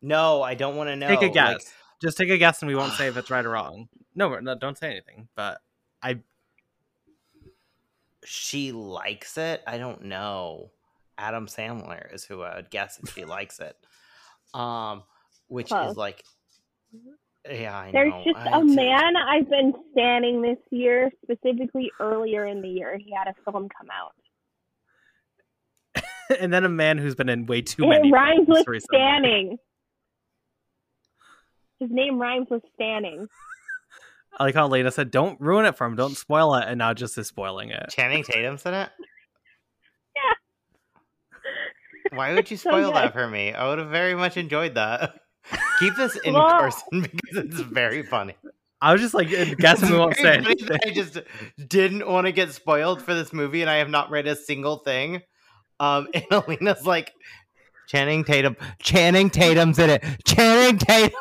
No, I don't want to know. Take a guess. Like, just take a guess, and we won't say if it's right or wrong. No, no, don't say anything. But I, she likes it. I don't know. Adam Sandler is who I would guess if she likes it. Um, which Close. is like. Yeah, I There's know. There's just I a man to... I've been standing this year, specifically earlier in the year. He had a film come out. And then a man who's been in way too it many It rhymes with recently. Standing. His name rhymes with standing. I like how Lena said, don't ruin it for him. Don't spoil it. And now just is spoiling it. Channing Tatum's in it? Yeah. Why would you spoil so that for me? I would have very much enjoyed that. Keep this in Whoa. person because it's very funny. I was just like, guessing we won't say anything. I just didn't want to get spoiled for this movie, and I have not read a single thing. Um, and Alina's like, Channing Tatum, Channing Tatum's in it, Channing Tatum.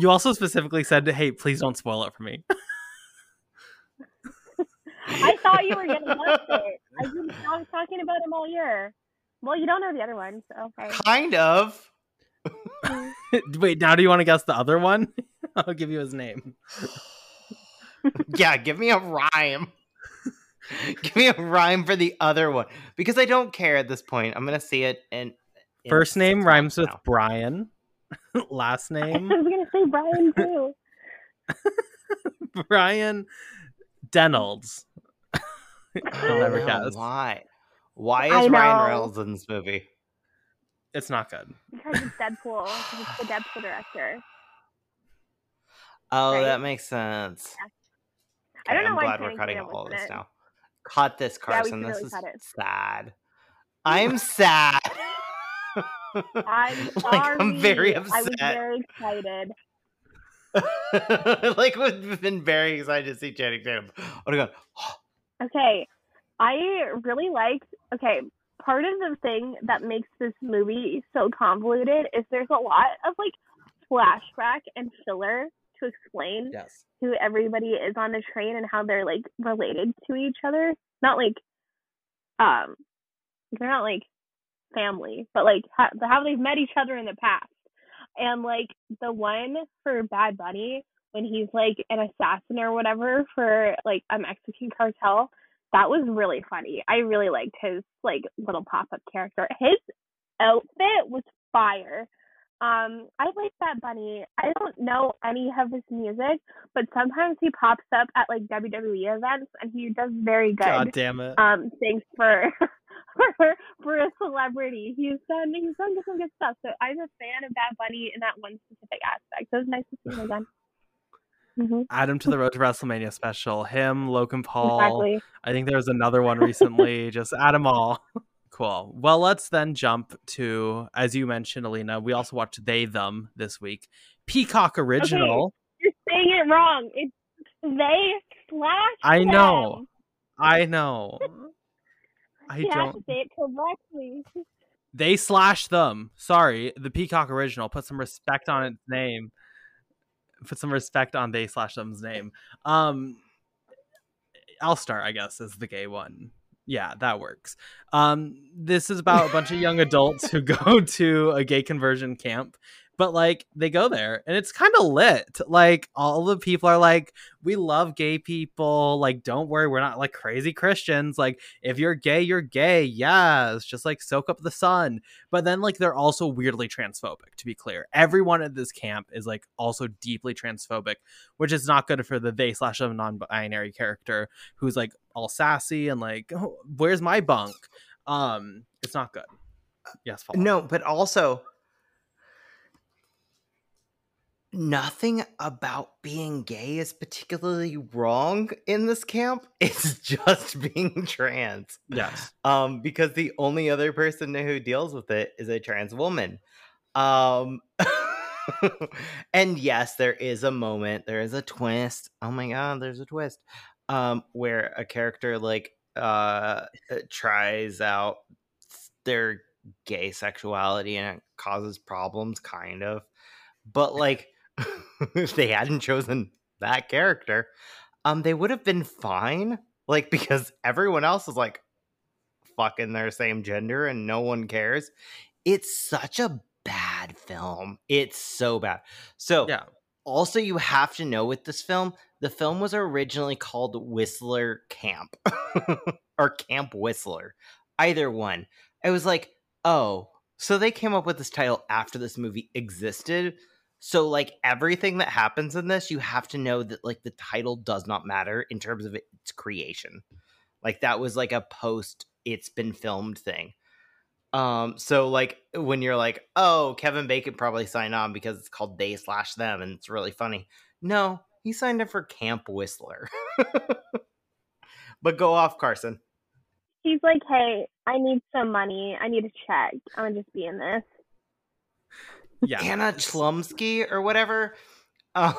You also specifically said, "Hey, please don't spoil it for me." I thought you were gonna watch it. I, didn't, I was talking about him all year. Well, you don't know the other one, so okay. Kind of. Wait, now do you want to guess the other one? I'll give you his name. Yeah, give me a rhyme. Give me a rhyme for the other one, because I don't care at this point. I'm gonna see it. And first name rhymes now. with Brian. Last name. I was gonna say Brian too. Brian Denolds. I'll never guess. Why? Why is Ryan Reynolds in this movie? It's not good. Because it's Deadpool. Because it's the Deadpool director. Oh, right? That makes sense. Yeah. Okay, I don't know I'm why glad we're cutting all of this it. now. Cut this, Carson. Yeah, this really is sad. I'm sad. I'm sorry. Like, I'm very upset. I was very excited. Like, we've been very excited to see Channing Tatum. Oh, my God. Okay. I really liked... Okay. Part of the thing that makes this movie so convoluted is there's a lot of like flashback and filler to explain yes. who everybody is on the train and how they're like related to each other. Not like, um, they're not like family, but like how, how they've met each other in the past. And like the one for Bad Bunny, when he's like an assassin or whatever for like a Mexican cartel. That was really funny. I really liked his like little pop-up character. His outfit was fire. Um, I like Bad Bunny. I don't know any of his music, but sometimes he pops up at like W W E events, and he does very good. God damn it! Um, thanks for for, for a celebrity. He's done he's done some good stuff. So I'm a fan of Bad Bunny in that one specific aspect. So it was nice to see him again. Mm-hmm. Add him to the Road to WrestleMania special. Him, Logan Paul. Exactly. I think there was another one recently. Just add them all. Cool. Well, let's then jump to, as you mentioned, Alina, we also watched They Them this week. Peacock Original. Okay. You're saying it wrong. It's they slash I know. Them. I know. I you don't have to say it correctly. They slash them. Sorry, the Peacock Original. Put some respect on its name. Put some respect on they slash them's name. Um, I'll start, I guess, as the gay one. Yeah, that works. Um, this is about a bunch of young adults who go to a gay conversion camp But like they go there and it's kind of lit. Like all the people are like, we love gay people. Like, don't worry. We're not like crazy Christians. Like if you're gay, you're gay. Yeah. It's just like soak up the sun. But then like, they're also weirdly transphobic, to be clear. Everyone at this camp is like also deeply transphobic, which is not good for the they slash of non-binary character who's like all sassy and like, oh, where's my bunk? Um, it's not good. Yes. Paul. No, but also, nothing about being gay is particularly wrong in this camp. It's just being trans. Yes. Um, because the only other person who deals with it is a trans woman. Um, and yes, there is a moment. There is a twist. Oh my God, there's a twist. Um, where a character like uh tries out their gay sexuality and it causes problems, kind of. But like, if they hadn't chosen that character, um, they would have been fine. Like, because everyone else is like fucking their same gender and no one cares. It's such a bad film. It's so bad. So yeah. Also, you have to know with this film, the film was originally called Whistler Camp or Camp Whistler. Either one. I was like, oh, so they came up with this title after this movie existed. So, like, everything that happens in this, you have to know that, like, the title does not matter in terms of its creation. Like, that was, like, a post-it's been filmed thing. Um, so, like, when you're like, oh, Kevin Bacon probably signed on because it's called They Slash Them and it's really funny. No, he signed up for Camp Whistler. But go off, Carson. He's like, hey, I need some money. I need a check. I'm going to just be in this. Yeah. Anna Chlumsky or whatever uh,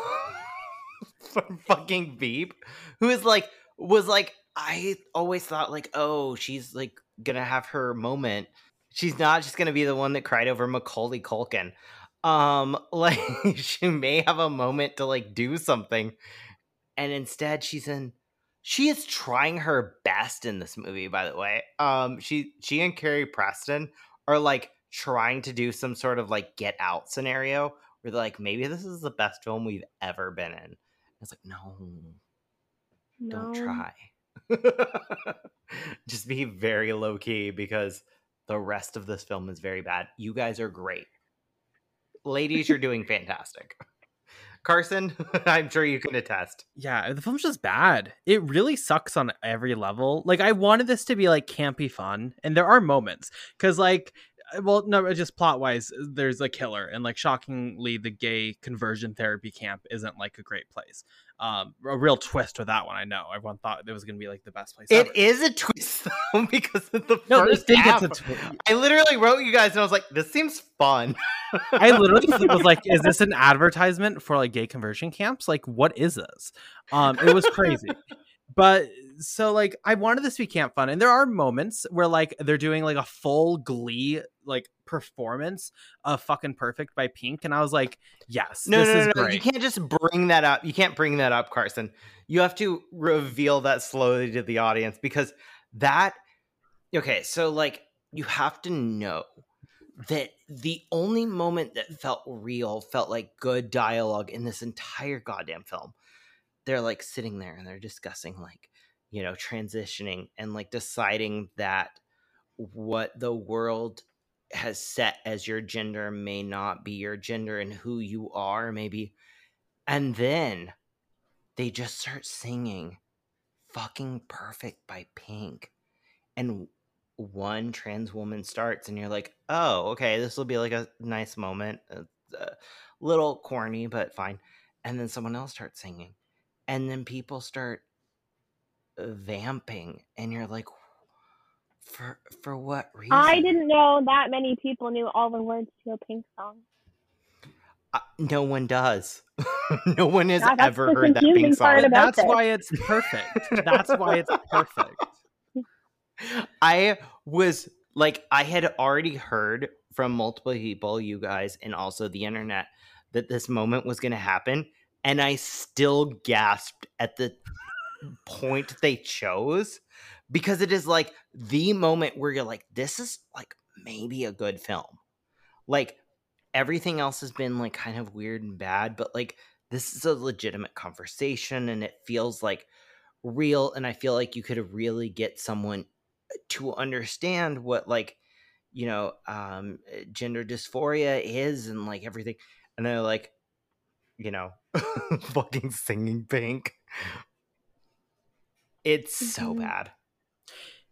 from fucking Veep, who is like, was like, I always thought like, oh, she's like gonna have her moment. She's not just gonna be the one that cried over Macaulay Culkin. Um, like she may have a moment to like do something, and instead she's in. She is trying her best in this movie. By the way, um, she she and Carrie Preston are like trying to do some sort of like Get Out scenario where they're like, maybe this is the best film we've ever been in. And it's like, no, no. Don't try. Just be very low key because the rest of this film is very bad. You guys are great. Ladies, you're doing fantastic. Carson, I'm sure you can attest. Yeah, the film's just bad. It really sucks on every level. Like, I wanted this to be like campy fun, and there are moments because like, well, no, just plot wise, there's a killer and like shockingly, the gay conversion therapy camp isn't like a great place. Um, a real twist with that one. I know everyone thought it was going to be like the best place. It ever. Is a twist though, because of the no, first half. It's a twi- I literally wrote you guys and I was like, this seems fun. I literally was like, is this an advertisement for like gay conversion camps? Like, what is this? Um, it was crazy. But so like I wanted this to be camp fun, and there are moments where like they're doing like a full Glee like performance of Fucking Perfect by Pink, and I was like, yes, no, this no, is no, great. You can't just bring that up. You can't bring that up, Carson. You have to reveal that slowly to the audience because that. Okay, so like you have to know that the only moment that felt real, felt like good dialogue in this entire goddamn film. They're like sitting there and they're discussing like, you know, transitioning and like deciding that what the world has set as your gender may not be your gender and who you are maybe. And then they just start singing Fucking Perfect by Pink. And one trans woman starts and you're like, oh, okay, this will be like a nice moment. A little corny, but fine. And then someone else starts singing. And then people start vamping, and you're like, for for what reason? I didn't know that many people knew all the words to a Pink song. Uh, no one does. No one has God, ever heard that Pink song. That's this. Why it's perfect. That's why it's perfect. I was like, I had already heard from multiple people, you guys, and also the internet, that this moment was going to happen. And I still gasped at the point they chose because it is like the moment where you're like, this is like maybe a good film. Like everything else has been like kind of weird and bad, but like this is a legitimate conversation and it feels like real. And I feel like you could really get someone to understand what like, you know, um, gender dysphoria is and like everything. And they're like, you know, fucking singing Pink. It's so mm-hmm. bad.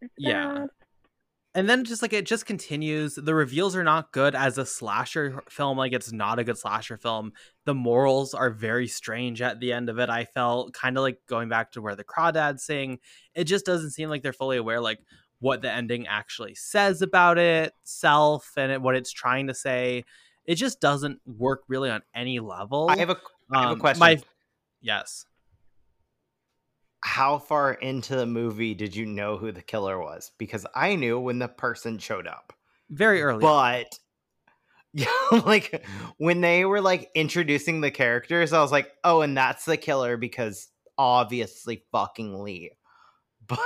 It's yeah. Bad. And then just like it just continues. The reveals are not good as a slasher film. Like it's not a good slasher film. The morals are very strange at the end of it. I felt kind of like going back to where the crawdads sing. It just doesn't seem like they're fully aware like what the ending actually says about itself and it, what it's trying to say. It just doesn't work really on any level. I have a, I have a question. Um, my, yes. How far into the movie did you know who the killer was? Because I knew when the person showed up. Very early. But yeah, like when they were like introducing the characters, I was like, oh, and that's the killer because obviously fucking Lee. But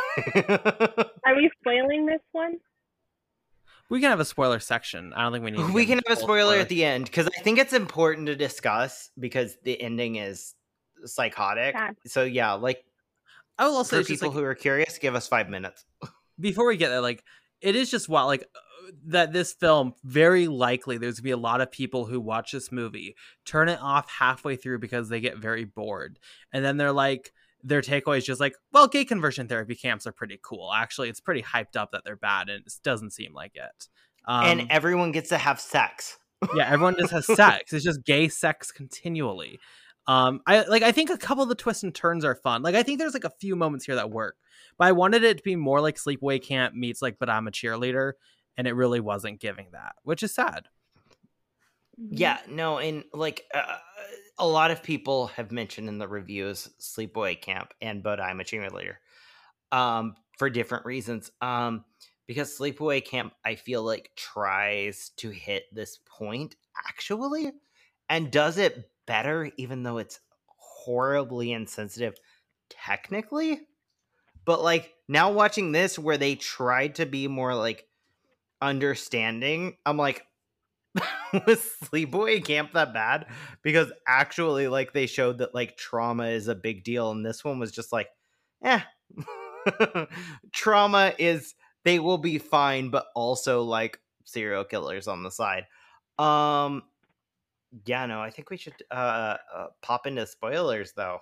are we spoiling this one? We can have a spoiler section. I don't think we need to. We can have a spoiler, spoiler at the end because I think it's important to discuss because the ending is psychotic. Yeah. So yeah, like I will also for people like, who are curious, give us five minutes. Before we get there, like it is just wild, like that this film very likely there's gonna be a lot of people who watch this movie turn it off halfway through because they get very bored, and then they're like. Their takeaway is just like, well, gay conversion therapy camps are pretty cool. Actually, it's pretty hyped up that they're bad, and it doesn't seem like it. Um, and everyone gets to have sex. Yeah, everyone just has sex. It's just gay sex continually. Um, I like. I think a couple of the twists and turns are fun. Like, I think there's like a few moments here that work, but I wanted it to be more like Sleepaway Camp meets like, but I'm a cheerleader, and it really wasn't giving that, which is sad. Yeah, no, and like. Uh... A lot of people have mentioned in the reviews Sleepaway Camp and But I'm a Cheerleader um, for different reasons. Um, because Sleepaway Camp, I feel like, tries to hit this point, actually, and does it better, even though it's horribly insensitive technically. But, like, now watching this where they tried to be more, like, understanding, I'm like, was Sleepaway Camp that bad? Because actually, like, they showed that like trauma is a big deal, and this one was just like, eh. Trauma is they will be fine, but also like serial killers on the side. Um, yeah, no, I think we should uh, uh pop into spoilers though.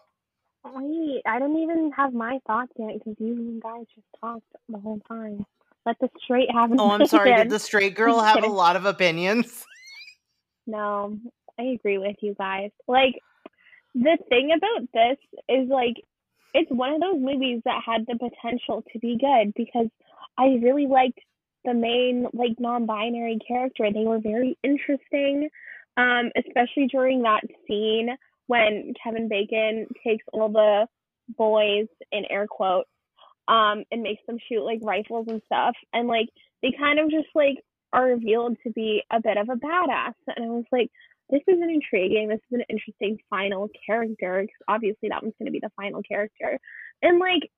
Wait, I didn't even have my thoughts yet because you guys just talked the whole time. Let the straight have an opinion. Oh, I'm sorry. Did the straight girl have a lot of opinions? No, I agree with you guys. Like, the thing about this is, like, it's one of those movies that had the potential to be good because I really liked the main, like, non-binary character. They were very interesting, um, especially during that scene when Kevin Bacon takes all the boys, in air quotes, Um, and makes them shoot like rifles and stuff, and like they kind of just like are revealed to be a bit of a badass, and I was like, this is an intriguing, this is an interesting final character, because obviously that one's going to be the final character, and like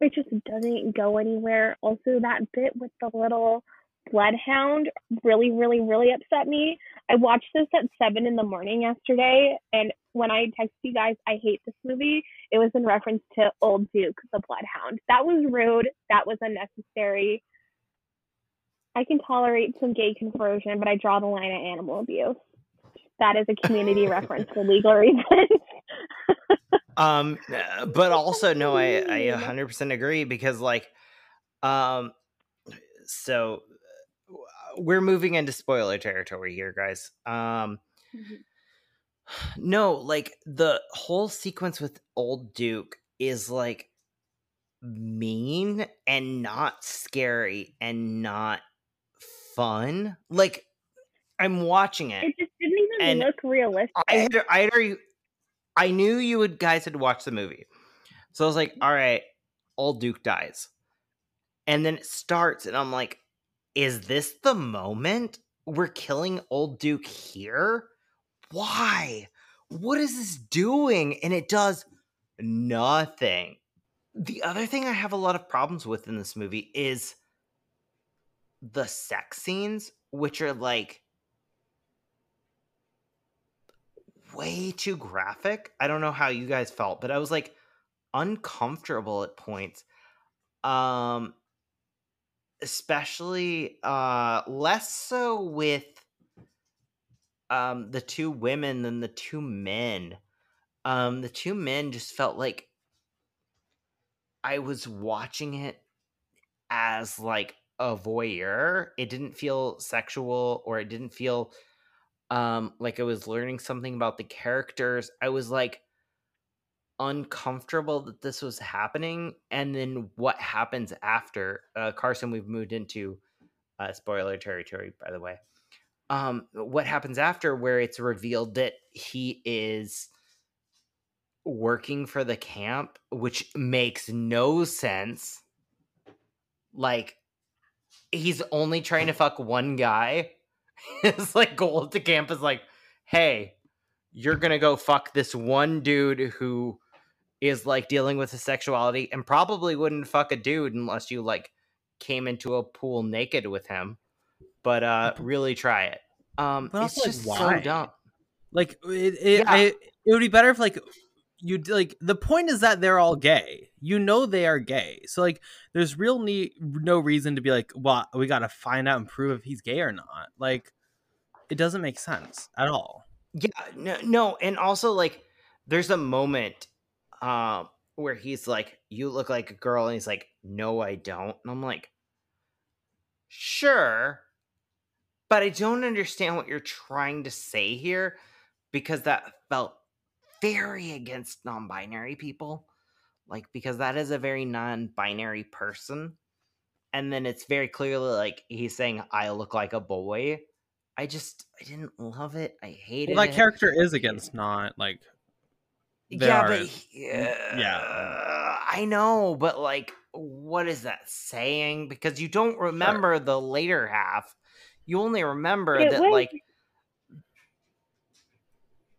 it just doesn't go anywhere. Also, that bit with the little bloodhound really really really upset me. I watched this at seven in the morning yesterday, and when I text you guys I hate this movie, it was in reference to Old Duke the bloodhound. That was rude, that was unnecessary. I can tolerate some gay conversion, but I draw the line at animal abuse. That is a community reference for legal reasons. um but also no, I, I one hundred percent agree because like um so we're moving into spoiler territory here, guys. Um, mm-hmm. No, like the whole sequence with Old Duke is like mean and not scary and not fun. Like I'm watching it. It just didn't even look realistic. I had, I had already, I knew you would guys had watched the movie. So I was like, all right, Old Duke dies. And then it starts and I'm like, is this the moment we're killing Old Duke here? Why? What is this doing? And it does nothing. The other thing I have a lot of problems with in this movie is the sex scenes, which are like way too graphic. I don't know how you guys felt, but I was like uncomfortable at points. Um, especially uh, less so with um, the two women than the two men. Um, the two men just felt like I was watching it as like a voyeur. It didn't feel sexual, or it didn't feel um, like I was learning something about the characters. I was like uncomfortable that this was happening. And then what happens after, uh, Carson, we've moved into uh, spoiler territory, by the way. Um, what happens after where it's revealed that he is working for the camp, which makes no sense. Like, he's only trying to fuck one guy. His like goal at the camp is like, hey, you're gonna go fuck this one dude who is like dealing with his sexuality and probably wouldn't fuck a dude unless you like came into a pool naked with him. But uh, really try it. Um, but it's just like, so dumb. Like it, it, yeah. I, it would be better if like you like the point is that they're all gay. You know they are gay. So like there's real need no reason to be like, well, we gotta find out and prove if he's gay or not. Like it doesn't make sense at all. Yeah, no, no, and also like there's a moment uh, where he's like, "You look like a girl," and he's like, "No, I don't." And I'm like, "Sure, but I don't understand what you're trying to say here," because that felt very against non-binary people, like because that is a very non-binary person, and then it's very clearly like he's saying, "I look like a boy." I just, I didn't love it. I hated it. Well, that character is against not, like... Yeah, are, but... He, uh, yeah. I know, but, like, what is that saying? Because you don't remember sure. the later half. You only remember Wait, that, what? like...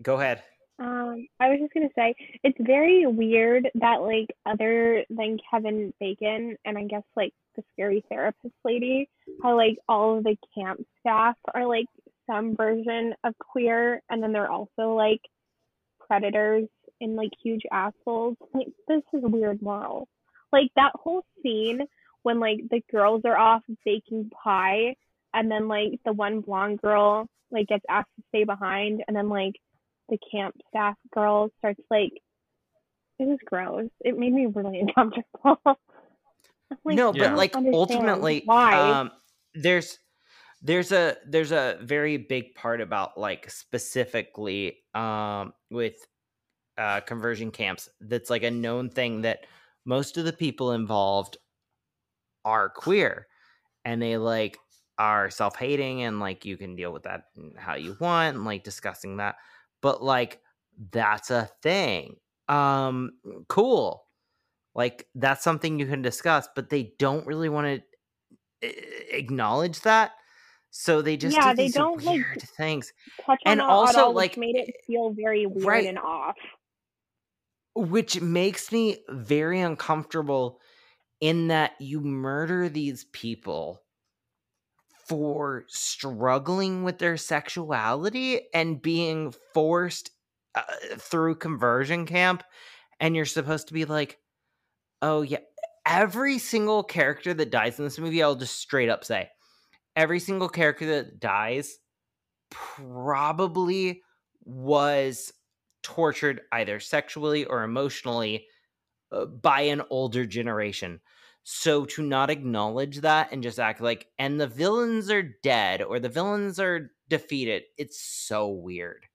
Go ahead. Um, I was just going to say, it's very weird that, like, other than Kevin Bacon, and I guess, like, the scary therapist lady, how, like, all of the camp staff are, like, some version of queer, and then they're also, like, predators and, like, huge assholes. Like, this is a weird moral. Like, that whole scene when, like, the girls are off baking pie, and then, like, the one blonde girl, like, gets asked to stay behind, and then, like, the camp staff girl starts, like, it was gross. It made me really uncomfortable. Like, no, but like ultimately, why? um, there's, there's a, there's a very big part about like specifically, um, with, uh, conversion camps. That's like a known thing that most of the people involved are queer and they like are self-hating and like, you can deal with that how you want and like discussing that, but like, that's a thing. Um, cool. Like, that's something you can discuss, but they don't really want to acknowledge that. So they just yeah, do these they don't, weird like, things. Touch on and also, all, like, made it feel very weird right, and off. Which makes me very uncomfortable in that you murder these people for struggling with their sexuality and being forced uh, through conversion camp. And you're supposed to be like, oh, yeah. Every single character that dies in this movie, I'll just straight up say, every single character that dies probably was tortured either sexually or emotionally uh, by an older generation. So to not acknowledge that and just act like, and the villains are dead or the villains are defeated, it's so weird.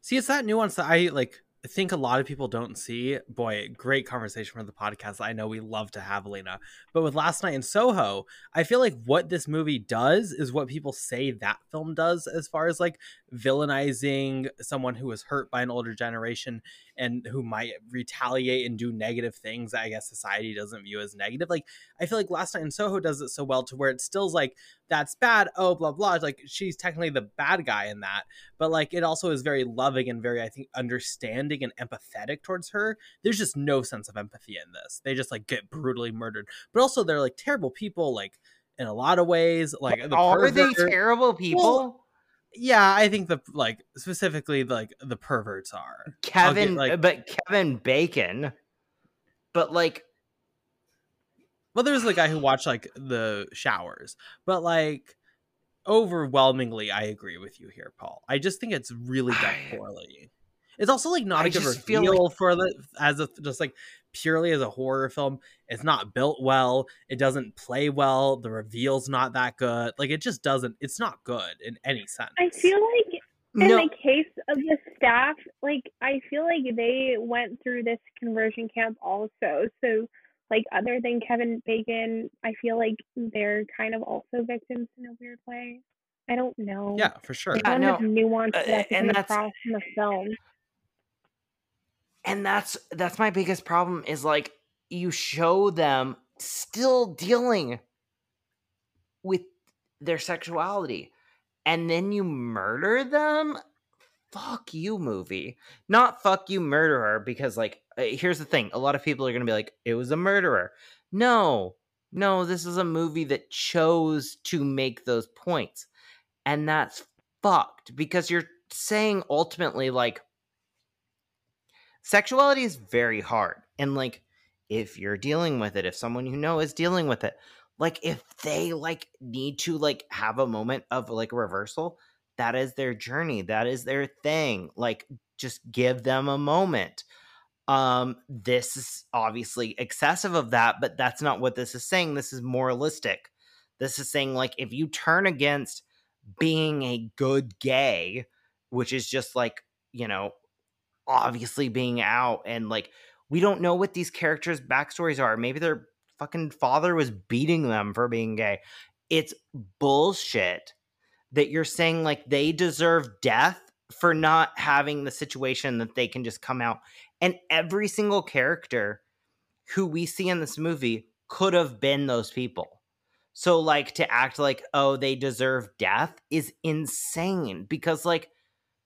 See, it's that nuance that I, like, I think a lot of people don't see. Boy, great conversation for the podcast. I know we love to have, Alina. But with Last Night in Soho, I feel like what this movie does is what people say that film does as far as like villainizing someone who was hurt by an older generation and who might retaliate and do negative things that I guess society doesn't view as negative. Like, I feel like Last Night in Soho does it so well to where it still's like, that's bad, oh, blah, blah. It's like, she's technically the bad guy in that. But, like, it also is very loving and very, I think, understanding and empathetic towards her. There's just no sense of empathy in this. They just, like, get brutally murdered. But also, they're, like, terrible people, like, in a lot of ways. Like, the Are they terrible people? Well, Yeah, I think the like specifically like the perverts are Kevin, get, like, but Kevin Bacon. But like, well, there's the guy who watched like the showers, but like overwhelmingly, I agree with you here, Paul. I just think it's really done poorly. It's also like not I a good reveal like... for the as a, just like purely as a horror film. It's not built well. It doesn't play well. The reveal's not that good. Like it just doesn't. It's not good in any sense. I feel like in no. the case of the staff, like I feel like they went through this conversion camp also. So like other than Kevin Bacon, I feel like they're kind of also victims in a weird way. I don't know. Yeah, for sure. Yeah, no. nuance uh, that and that's across in the film. And that's that's my biggest problem is like you show them still dealing with their sexuality and then you murder them. Fuck you, movie. Not fuck you, murderer, because like here's the thing. A lot of people are going to be like, it was a murderer. No, no, this is a movie that chose to make those points. And that's fucked because you're saying ultimately like, sexuality is very hard. And like, if you're dealing with it, if someone you know is dealing with it, like if they like need to like have a moment of like a reversal, that is their journey. That is their thing. Like just give them a moment. Um, this is obviously excessive of that, but that's not what this is saying. This is moralistic. This is saying like, if you turn against being a good gay, which is just like, you know, obviously being out and like we don't know what these characters' backstories are. Maybe their fucking father was beating them for being gay. It's bullshit that you're saying like they deserve death for not having the situation that they can just come out. And every single character who we see in this movie could have been those people. So like to act like, oh, they deserve death is insane because like,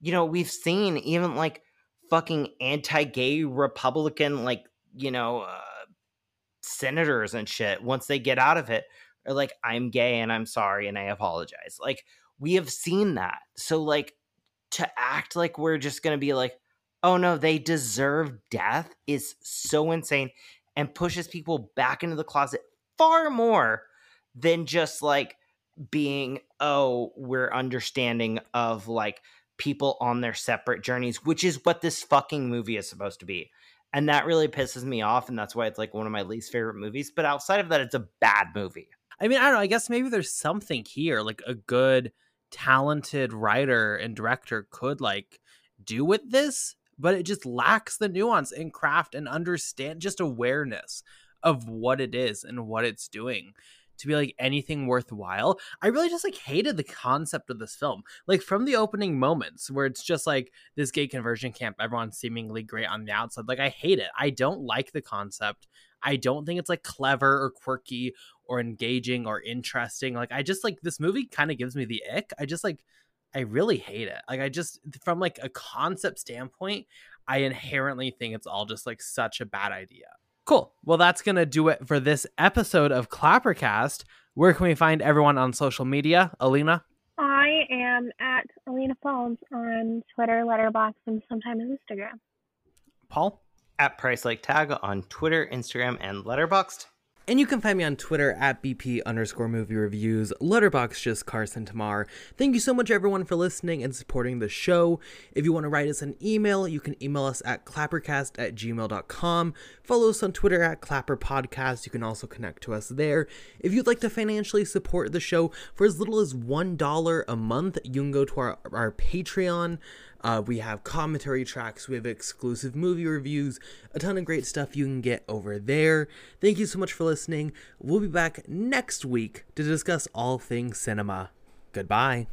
you know, we've seen even like fucking anti-gay Republican, like, you know, uh, senators and shit, once they get out of it, are like, I'm gay and I'm sorry and I apologize. Like, we have seen that. So, like, to act like we're just going to be like, oh, no, they deserve death is so insane and pushes people back into the closet far more than just, like, being, oh, we're understanding of, like, people on their separate journeys, which is what this fucking movie is supposed to be. And that really pisses me off. And that's why it's like one of my least favorite movies. But outside of that, it's a bad movie. I mean, I don't know. I guess maybe there's something here, like a good, talented writer and director could like do with this, but it just lacks the nuance and craft and understand just awareness of what it is and what it's doing to be like anything worthwhile. I really just like hated the concept of this film. Like from the opening moments where it's just like this gay conversion camp, everyone's seemingly great on the outside. Like I hate it. I don't like the concept. I don't think it's like clever or quirky or engaging or interesting. Like I just like this movie kind of gives me the ick. I just like, I really hate it. Like I just, from like a concept standpoint, I inherently think it's all just like such a bad idea. Cool. Well, that's going to do it for this episode of ClapperCast. Where can we find everyone on social media? Alina? I am at Alina Falds on Twitter, Letterboxd, and sometimes Instagram. Paul? At PriceLikeTag on Twitter, Instagram, and Letterboxd. And you can find me on Twitter at BP underscore movie reviews, Letterboxd just Carson Tamar. Thank you so much, everyone, for listening and supporting the show. If you want to write us an email, you can email us at clappercast at gmail dot com. Follow us on Twitter at clapperpodcast. You can also connect to us there. If you'd like to financially support the show for as little as one dollar a month, you can go to our, our Patreon. Uh, we have commentary tracks, we have exclusive movie reviews, a ton of great stuff you can get over there. Thank you so much for listening. We'll be back next week to discuss all things cinema. Goodbye.